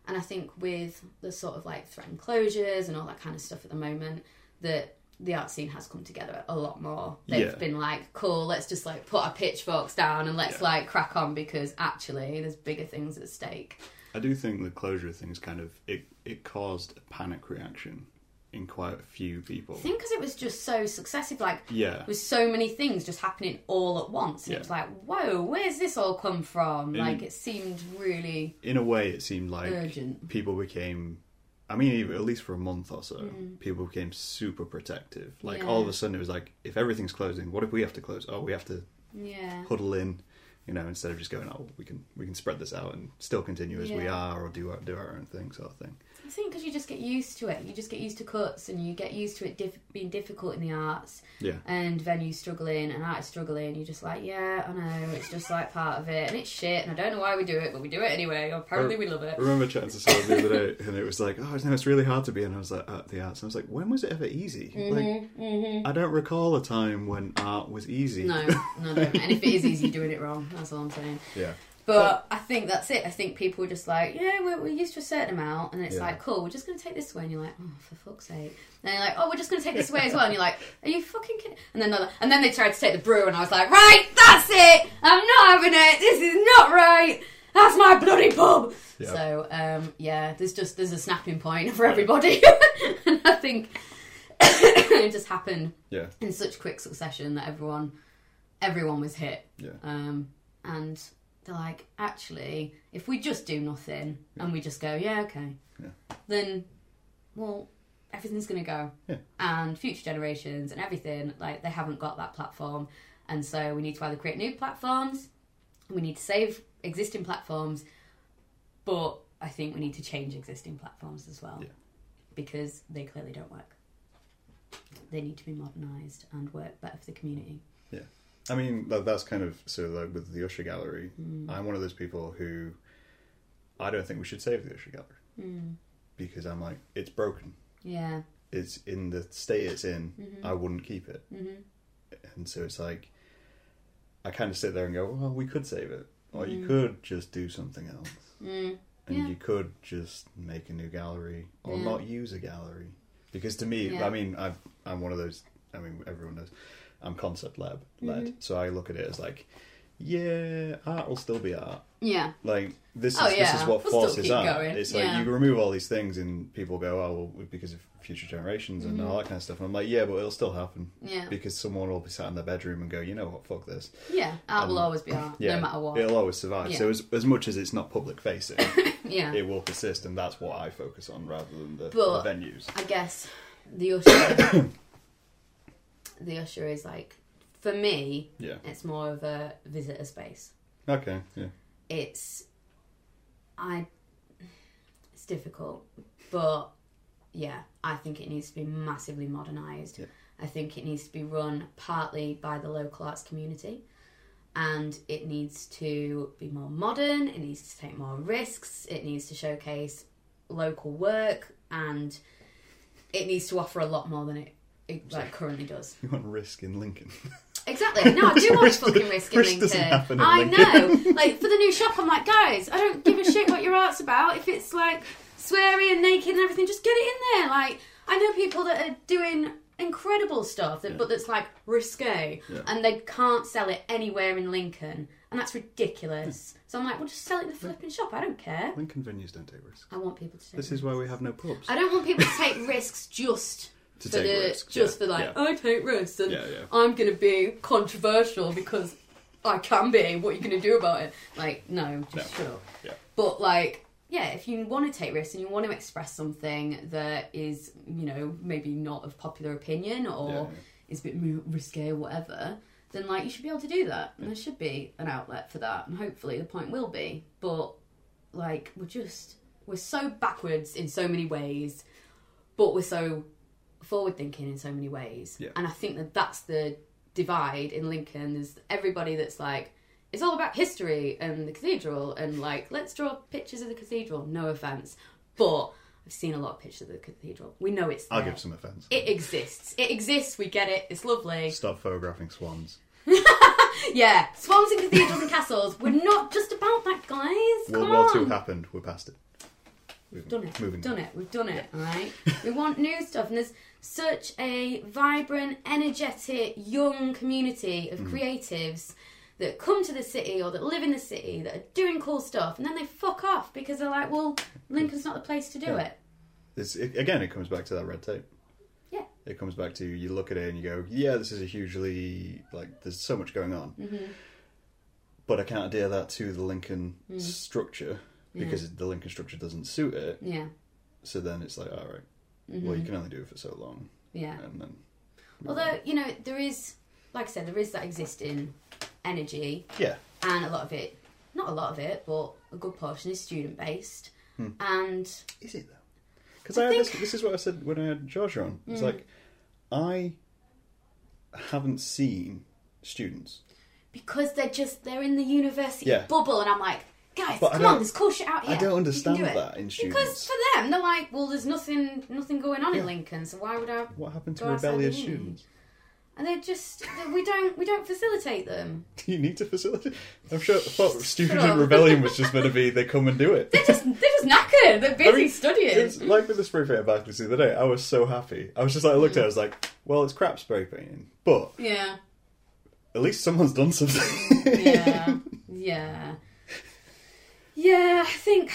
And I think with the sort of like threatened closures and all that kind of stuff at the moment, that the art scene has come together a lot more. They've been like, cool, let's just like put our pitchforks down and let's like crack on, because actually there's bigger things at stake. I do think the closure thing's kind of, it caused a panic reaction in quite a few people. I think because it was just so successive, like, there was so many things just happening all at once, and it was like, whoa, where's this all come from? It seemed really... In a way, it seemed like urgent. People became... I mean, at least for a month or so, people became super protective. Like, all of a sudden, it was like, if everything's closing, what if we have to close? Oh, we have to huddle in, you know, instead of just going, oh, we can spread this out and still continue as we are, or do our own thing, sort of thing. I think because you just get used to it. You just get used to cuts, and you get used to it being difficult in the arts. Yeah. And venues struggling, and artists struggling. You're just like, yeah, I know, it's just like part of it, and it's shit, and I don't know why we do it, but we do it anyway. Apparently, we love it. I remember chatting to someone the other day, and it was like, oh, no, it's really hard to be in. And I was like, the arts. And I was like, when was it ever easy? I don't recall a time when art was easy. No, don't. And if it is easy, you're doing it wrong. That's all I'm saying. Yeah. But I think that's it. I think people are just like, we're used to a certain amount, and it's like, cool, we're just going to take this way, and you're like, oh, for fuck's sake. And you're like, oh, we're just going to take this way as well, and you're like, are you fucking kidding? And then they tried to take the brew, and I was like, right, that's it! I'm not having it! This is not right! That's my bloody pub! Yeah. So, there's a snapping point for everybody. And I think it just happened in such quick succession that everyone was hit. Yeah. And... They're like, actually, if we just do nothing and we just go, then, well, everything's going to go. Yeah. And future generations and everything, like, they haven't got that platform. And so we need to either create new platforms, we need to save existing platforms, but I think we need to change existing platforms as well because they clearly don't work. They need to be modernised and work better for the community. Yeah. I mean, that's kind of, so like with the Usher Gallery, I'm one of those people who, I don't think we should save the Usher Gallery. Because I'm like, it's broken. Yeah. It's in the state it's in, I wouldn't keep it. And so it's like, I kind of sit there and go, well, we could save it. Or you could just do something else. And you could just make a new gallery, or not use a gallery. Because to me, I mean, I'm one of those, I mean, everyone knows. I'm concept led, so I look at it as like, yeah, art will still be art. Yeah. Like, this is what forces art. Going. It's like, you remove all these things and people go, oh, well, because of future generations and all that kind of stuff. And I'm like, yeah, but it'll still happen. Yeah. Because someone will be sat in their bedroom and go, you know what, fuck this. Yeah, art will always be art, no matter what. It'll always survive. Yeah. So as much as it's not public facing, it will persist, and that's what I focus on rather than the venues. I guess the Usher... the Usher is like, for me, it's more of a visitor space. Okay, yeah. It's difficult, but I think it needs to be massively modernised. Yeah. I think it needs to be run partly by the local arts community, and it needs to be more modern, it needs to take more risks, it needs to showcase local work, and it needs to offer a lot more than it currently does. You want risk in Lincoln? Exactly. No, I do want fucking risk in Lincoln. I know. Like, for the new shop, I'm like, guys, I don't give a shit what your art's about. If it's, like, sweary and naked and everything, just get it in there. Like, I know people that are doing incredible stuff, but that's, like, risque. Yeah. And they can't sell it anywhere in Lincoln. And that's ridiculous. Yeah. So I'm like, well, just sell it in the flipping shop. I don't care. Lincoln venues don't take risks. I want people to take risks. This is why we have no pubs. I don't want people to take risks I take risks and I'm going to be controversial because I can be. What are you going to do about it? Like, no, just shut up. Yeah. But, like, if you want to take risks and you want to express something that is, you know, maybe not of popular opinion or is a bit risque or whatever, then, like, you should be able to do that. And there should be an outlet for that. And hopefully the point will be. But, like, we're so backwards in so many ways, but we're so forward thinking in so many ways, and I think that's the divide in Lincoln. There's everybody that's like, it's all about history and the cathedral and, like, let's draw pictures of the cathedral. No offence, but I've seen a lot of pictures of the cathedral. We know it's there. I'll give some offence. It exists, we get it, it's lovely. Stop photographing swans. Swans and cathedrals and castles. We're not just about that, guys. World War II happened, we're past it. We've done it, alright? We want new stuff, and there's such a vibrant, energetic, young community of creatives that come to the city or that live in the city that are doing cool stuff, and then they fuck off because they're like, well, Lincoln's not the place to do it. It comes back to that red tape. Yeah. It comes back to, you look at it and you go, yeah, this is a hugely, like, there's so much going on. Mm-hmm. But I can't adhere that to the Lincoln structure. Because the Lincoln structure doesn't suit it. Yeah. So then it's like, all right, well, you can only do it for so long. Yeah. And then... Although, you know, there is, like I said, there is that existing energy. Yeah. And a lot of it, not a lot of it, but a good portion is student-based. And... Is it, though? Because this is what I said when I had Georgia on. It's like, I haven't seen students. Because they're in the university bubble, and I'm like... Guys, but come on, there's cool shit out here. I don't understand that in students. Because for them, they're like, well, there's nothing going on in Lincoln, so why would I... What happened to rebellious students? And they're just... we don't facilitate them. Do you need to facilitate? I'm sure... I thought student rebellion was just meant to be, they come and do it. They're just knackered. They're busy studying. It's like with the spray paint back the other day, I was so happy. I was just like, I looked at it, I was like, well, it's crap spray painting, but... Yeah. At least someone's done something. Yeah. Yeah. Yeah, I think,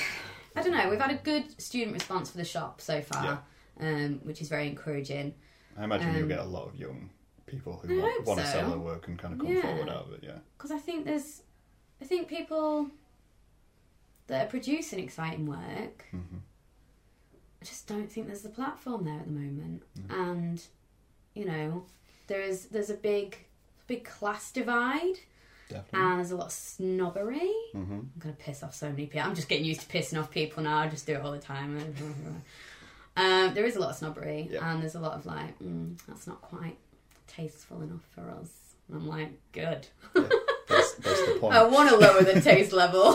I don't know, we've had a good student response for the shop so far, which is very encouraging. I imagine you'll get a lot of young people who want to sell their work and kind of come forward out of it, Because I think people that are producing exciting work, I just don't think there's the platform there at the moment. And, you know, there's a big class divide. Definitely. And there's a lot of snobbery. I'm going to piss off so many people. I'm just getting used to pissing off people now. I just do it all the time. There is a lot of snobbery. Yeah. And there's a lot of like, that's not quite tasteful enough for us. And I'm like, good. Yeah, that's the point. I want to lower the taste level.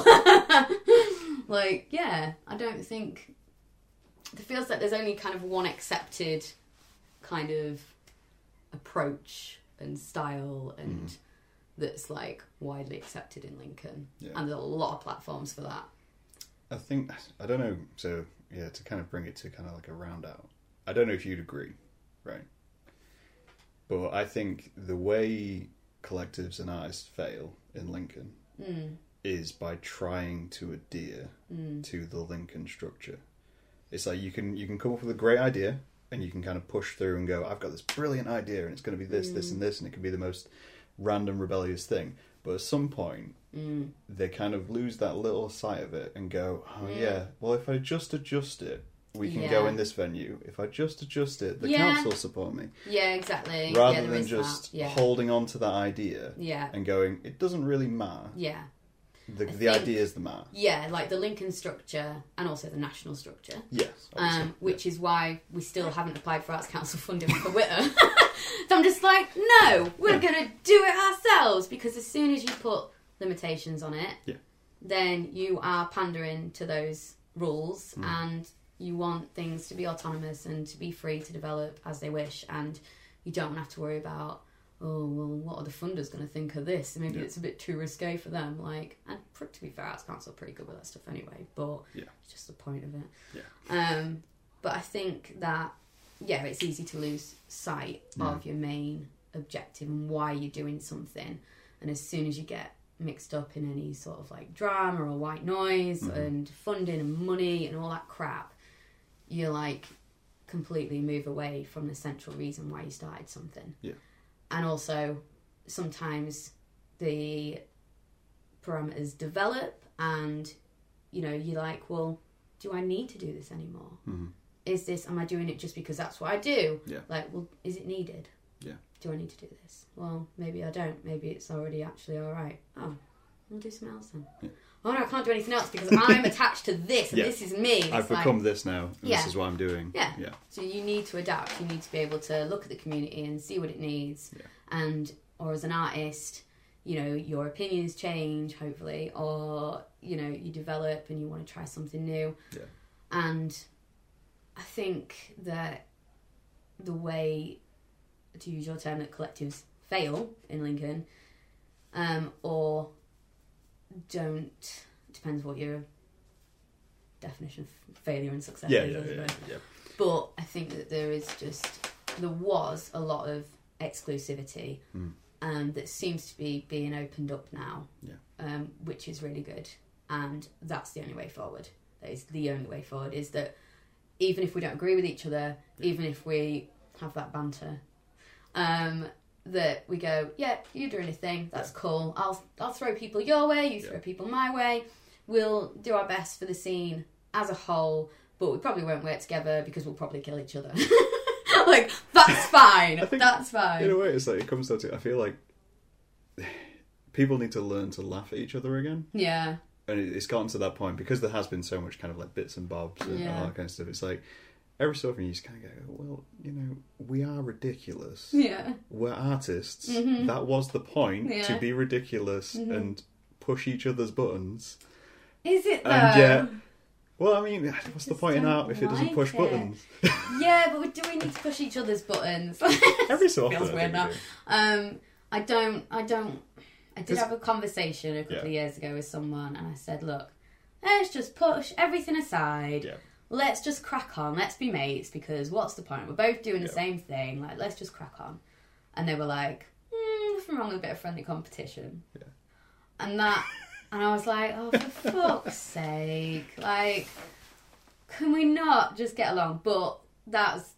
Like, I don't think... It feels like there's only kind of one accepted kind of approach and style and... that's like widely accepted in Lincoln, and there's a lot of platforms for that. I think, I don't know, so to kind of bring it to kind of like a round out, I don't know if you'd agree, right? But I think the way collectives and artists fail in Lincoln is by trying to adhere to the Lincoln structure. It's like you can come up with a great idea and you can kind of push through and go, I've got this brilliant idea and it's going to be this, this and this, and it can be the most random rebellious thing. But at some point, they kind of lose that little sight of it and go, oh yeah, well, if I just adjust it, we can go in this venue. If I just adjust it, the council will support me. Yeah, exactly. Rather than just holding on to that idea and going, it doesn't really matter. Yeah. The idea is the matter. Yeah, like the Lincoln structure and also the national structure. Yes. Which is why we still haven't applied for Arts Council funding for Witter. So I'm just like, no, we're going to do it ourselves, because as soon as you put limitations on it, then you are pandering to those rules and... You want things to be autonomous and to be free to develop as they wish, and you don't have to worry about, oh, well, what are the funders going to think of this? Maybe it's a bit too risque for them. Like, and to be fair, Arts Council are pretty good with that stuff anyway, but it's just the point of it. Yeah. But I think that, it's easy to lose sight of your main objective and why you're doing something. And as soon as you get mixed up in any sort of like drama or white noise and funding and money and all that crap, you like completely move away from the central reason why you started something. Yeah. And also sometimes the parameters develop and, you're like, well, do I need to do this anymore? Mm-hmm. Am I doing it just because that's what I do? Yeah. Like, well, is it needed? Yeah. Do I need to do this? Well, maybe I don't. Maybe it's already actually all right. Oh, I'll do something else then. Yeah. Oh no, I can't do anything else because I'm attached to this and this is me. I've become this now and this is what I'm doing. Yeah. So you need to adapt. You need to be able to look at the community and see what it needs. Yeah. Or as an artist, your opinions change, hopefully, or, you develop and you want to try something new. Yeah. And I think that the way, to use your term, that collectives fail in Lincoln, or... depends what your definition of failure and success is. Yeah. But I think that there was a lot of exclusivity that seems to be being opened up now, which is really good, and that's the only way forward. That is the only way forward, is that even if we don't agree with each other, even if we have that banter, that we go, you do anything, that's cool. I'll throw people your way, you throw people my way. We'll do our best for the scene as a whole, but we probably won't work together because we'll probably kill each other. Like, that's fine. I think that's fine. In a way, it's like, it comes down to, I feel like people need to learn to laugh at each other again. Yeah. And it's gotten to that point because there has been so much kind of like bits and bobs and all that kind of stuff. It's like, every so often you just kind of go, well, we are ridiculous. Yeah. We're artists. Mm-hmm. That was the point, to be ridiculous and push each other's buttons. Is it, though? And well, I mean, what's the point in art if it doesn't push buttons? Yeah, but do we need to push each other's buttons? Every so often. Feels weird now. I did have a conversation a couple of years ago with someone, and I said, look, let's just push everything aside. Yeah. Let's just crack on. Let's be mates, because what's the point? We're both doing the same thing. Like, let's just crack on. And they were like, nothing wrong with a bit of friendly competition. Yeah. And I was like, oh, for fuck's sake! Like, can we not just get along? But that's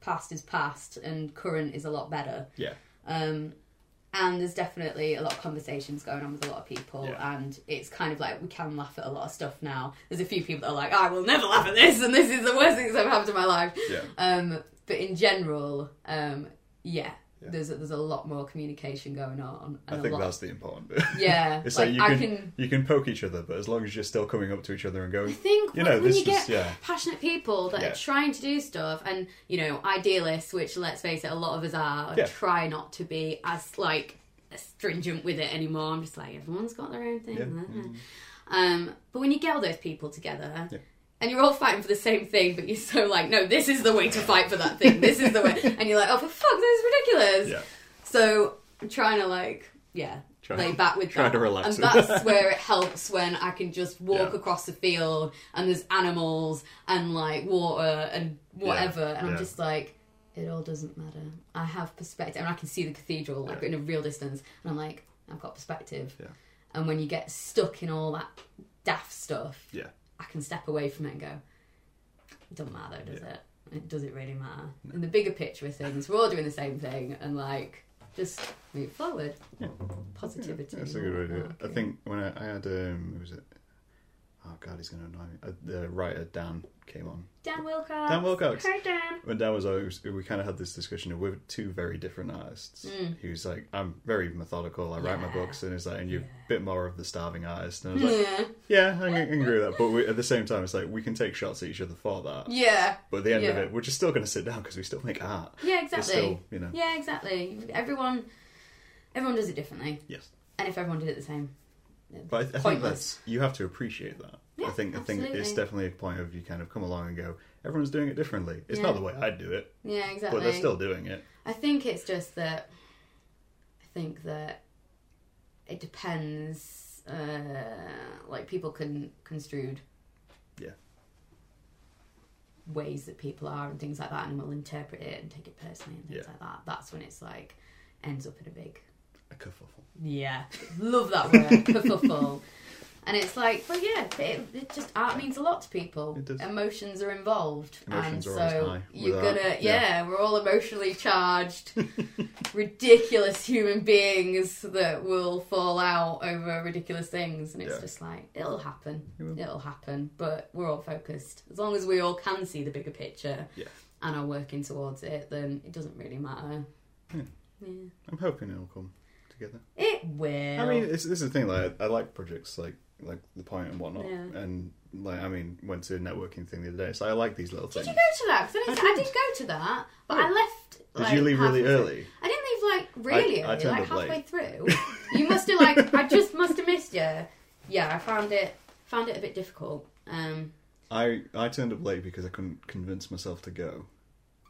past is past, and current is a lot better. Yeah. And there's definitely a lot of conversations going on with a lot of people, and it's kind of like we can laugh at a lot of stuff now. There's a few people that are like, I will never laugh at this, and this is the worst thing that's ever happened in my life. Yeah. But in general, there's a lot more communication going on. And I think that's the important bit. Yeah. It's like you can poke each other, but as long as you're still coming up to each other and going, I think when you get passionate people that are trying to do stuff, and idealists, which let's face it, a lot of us are, try not to be as like stringent with it anymore. I'm just like, everyone's got their own thing. Yeah. Mm-hmm. But when you get all those people together, and you're all fighting for the same thing, but you're so like, no, this is the way to fight for that thing. This is the way. And you're like, oh, for fuck, this is ridiculous. Yeah. So I'm trying to lay back with that. To relax. And that's where it helps, when I can just walk across the field and there's animals and like water and whatever. Yeah. And I'm just like, it all doesn't matter. I have perspective. And I can see the cathedral in a real distance. And I'm like, I've got perspective. Yeah. And when you get stuck in all that daft stuff, yeah, I can step away from it and go, it doesn't matter though, does it? It doesn't really matter. No. In the bigger picture of things, we're all doing the same thing and like just move forward. Yeah. Positivity. Yeah, that's a good idea. I think when I had who was it? Oh God, he's going to annoy me. The writer Dan came on. Dan Wilcox. Dan Wilcox. Hi Dan. When Dan was on, we kind of had this discussion of we're two very different artists. Mm. He was like, I'm very methodical. I write my books, and he's like, and you're a bit more of the starving artist. And I was like, I can agree with that. But at the same time, it's like we can take shots at each other for that. Yeah. But at the end of it, we're just still going to sit down because we still make art. Yeah, exactly. Still, you know. Yeah, exactly. Everyone does it differently. Yes. And if everyone did it the same. But I think you have to appreciate that. Yeah, I think it's definitely a point of you kind of come along and go, everyone's doing it differently. It's not the way I do it. Yeah, exactly. But they're still doing it. I think it's just that, it depends, like people can construe ways that people are and things like that, and will interpret it and take it personally and things like that. That's when it's like, ends up in a big... A kerfuffle. Yeah. Love that word, kerfuffle. And it's like, well, yeah, it just, art means a lot to people. It does. Emotions are involved. Emotions and are so always high. You're going to, we're all emotionally charged, ridiculous human beings that will fall out over ridiculous things. And it's just like, it'll happen. It'll happen. But we're all focused. As long as we all can see the bigger picture and are working towards it, then it doesn't really matter. Yeah. Yeah. I'm hoping it'll come. Together. It will. I mean, this is the thing. Like, I like projects like The Point and whatnot, and like, I mean, went to a networking thing the other day, so I like these little things. Did you go to that? Because I did go to that, but I left. Did you leave really early? I didn't leave really early. I turned up halfway through. You must have I just must have missed you. Yeah, I found it a bit difficult. I turned up late because I couldn't convince myself to go.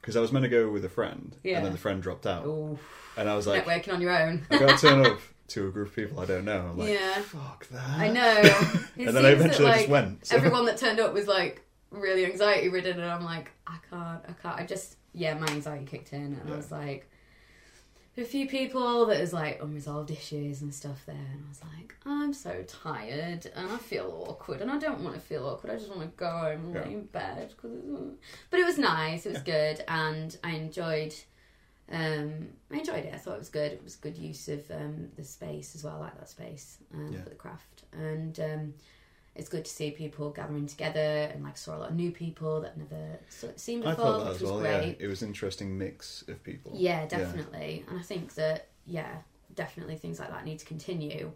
Because I was meant to go with a friend, and then the friend dropped out. Ooh. And I was like... Networking on your own. I've got to turn up to a group of people I don't know. I'm like, fuck that. I know. And then I eventually just went. So. Everyone that turned up was, really anxiety-ridden, and I'm like, I can't. I just... Yeah, my anxiety kicked in, and I was like... There were a few people that was, unresolved issues and stuff there, and I was like, I'm so tired, and I feel awkward, and I don't want to feel awkward, I just want to go home and lay in bed. But it was nice, it was good, and I enjoyed it, I thought it was good. It was good use of the space as well, I like that space for the craft. And it's good to see people gathering together, and saw a lot of new people that I've never seen before. I thought that as well, great. Yeah. It was an interesting mix of people. Yeah, definitely. Yeah. And I think that, definitely things like that need to continue.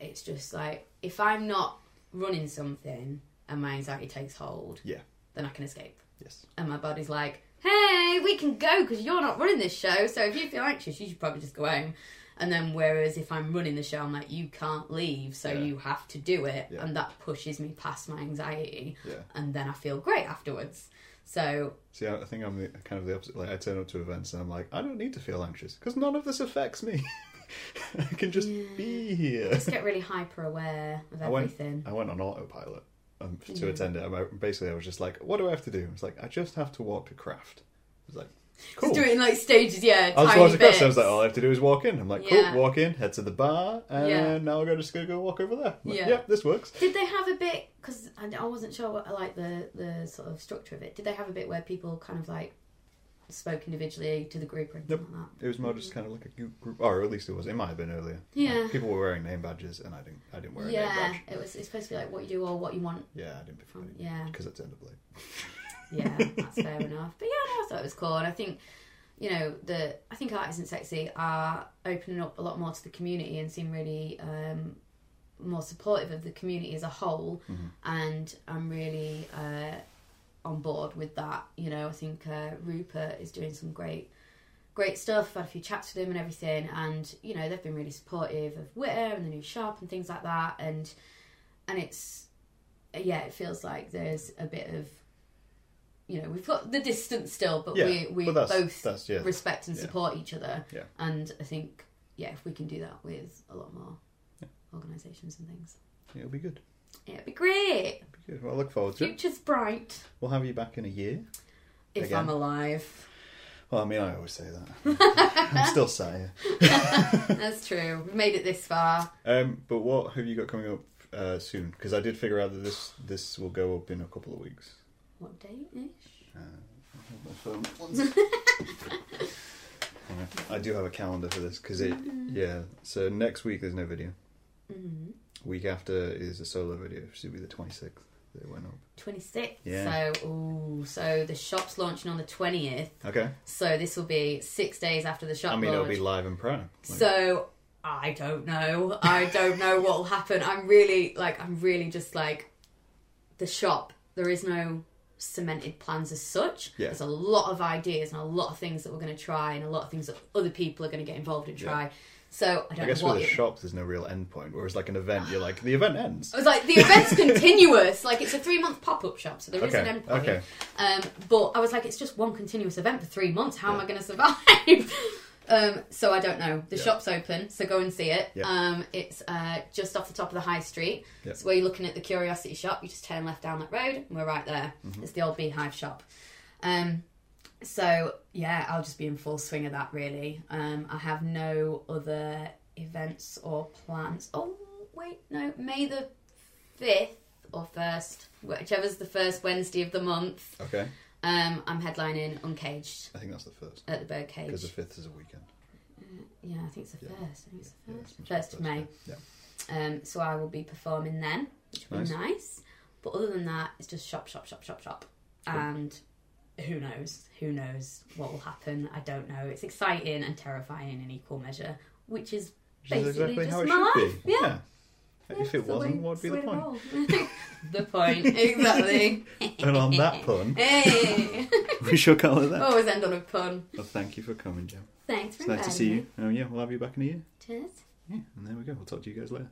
It's just if I'm not running something and my anxiety takes hold, then I can escape. Yes. And my body's like, hey, we can go because you're not running this show, so if you feel anxious, you should probably just go home. And then whereas if I'm running the show, I'm like, you can't leave, so you have to do it. Yeah. And that pushes me past my anxiety. Yeah. And then I feel great afterwards. So... See, I think I'm kind of the opposite. I turn up to events and I'm like, I don't need to feel anxious because none of this affects me. I can just be here. I just get really hyper-aware of everything. I went on autopilot to attend it. Basically, I was just like, what do I have to do? It's like, I just have to walk to craft. It was like... Cool. Just doing stages, I was like, all I have to do is walk in. I'm like, cool, walk in, head to the bar, and now I'm just going to go walk over there. I'm like, this works. Did they have a bit, because I wasn't sure what the sort of structure of it, did they have a bit where people kind of spoke individually to the group or anything like that? It was more just kind of a group, or at least it was, it might have been earlier. Yeah. People were wearing name badges, and I didn't wear a name badge. Yeah, it's supposed to be what you do or what you want. Yeah, I didn't before. Yeah. Because I turned up late. Yeah, that's fair enough. But I thought it was cool. And I think, I think Art Isn't Sexy are opening up a lot more to the community and seem really more supportive of the community as a whole. Mm-hmm. And I'm really on board with that. I think Rupert is doing some great stuff. I've had a few chats with him and everything. And, they've been really supportive of Witter and the new shop and things like that. And it's, it feels like there's a bit of, we've got the distance still, but we both respect and support each other. Yeah. And I think, if we can do that with a lot more organisations and things. It'll be good. It'll be great. It'll be good. Well, I look forward to it. Future's bright. We'll have you back in a year. If I'm alive. Well, I mean, I always say that. I'm still sat here. That's true. We've made it this far. But what have you got coming up soon? Because I did figure out that this will go up in a couple of weeks. What date-ish? Hold my phone. I do have a calendar for this, because so next week there's no video. Mm-hmm. Week after is a solo video, which will be the 26th. It went up 26th, yeah. So the shop's launching on the 20th. Okay. So this will be 6 days after the shop launch. I mean, it'll be live and prime. Like. So I don't know. I don't know what will happen. I'm really just like the shop. There is no cemented plans as such. Yeah. There's a lot of ideas and a lot of things that we're going to try and a lot of things that other people are going to get involved and try. Yeah. So I don't know. I guess with a shop, there's no real end point. Whereas like an event, you're like, the event ends. I was like, the event's continuous. Like it's a 3-month pop-up shop, so there is an end point. Okay. But I was like, it's just one continuous event for 3 months. How am I going to survive? So I don't know. The shop's open, so go and see it. Yeah. It's just off the top of the high street. Yeah. So where you're looking at the Curiosity Shop, you just turn left down that road, and we're right there. Mm-hmm. It's the old Beehive Shop. So, yeah, I'll just be in full swing of that, really. I have no other events or plans. Oh, wait, no. May the 5th or 1st, whichever's the first Wednesday of the month. Okay. I'm headlining Uncaged. I think that's the 1st. At the Birdcage. Because the 5th is a weekend. Yeah, I think it's the 1st. I think it's the 1st. Yeah, 1st of May. Yeah. So I will be performing then, which will be nice. But other than that, it's just shop. Cool. And... Who knows what will happen. I don't know. It's exciting and terrifying in equal measure, which is basically exactly just how it my life. Be. Yeah. If it wasn't, what would be the point? The point, exactly. And on that pun, we shall call it that. Always end on a pun. Well, thank you for coming, Jem. Thanks for inviting me. It's nice to see you. We'll have you back in a year. Cheers. Yeah, and there we go. We'll talk to you guys later.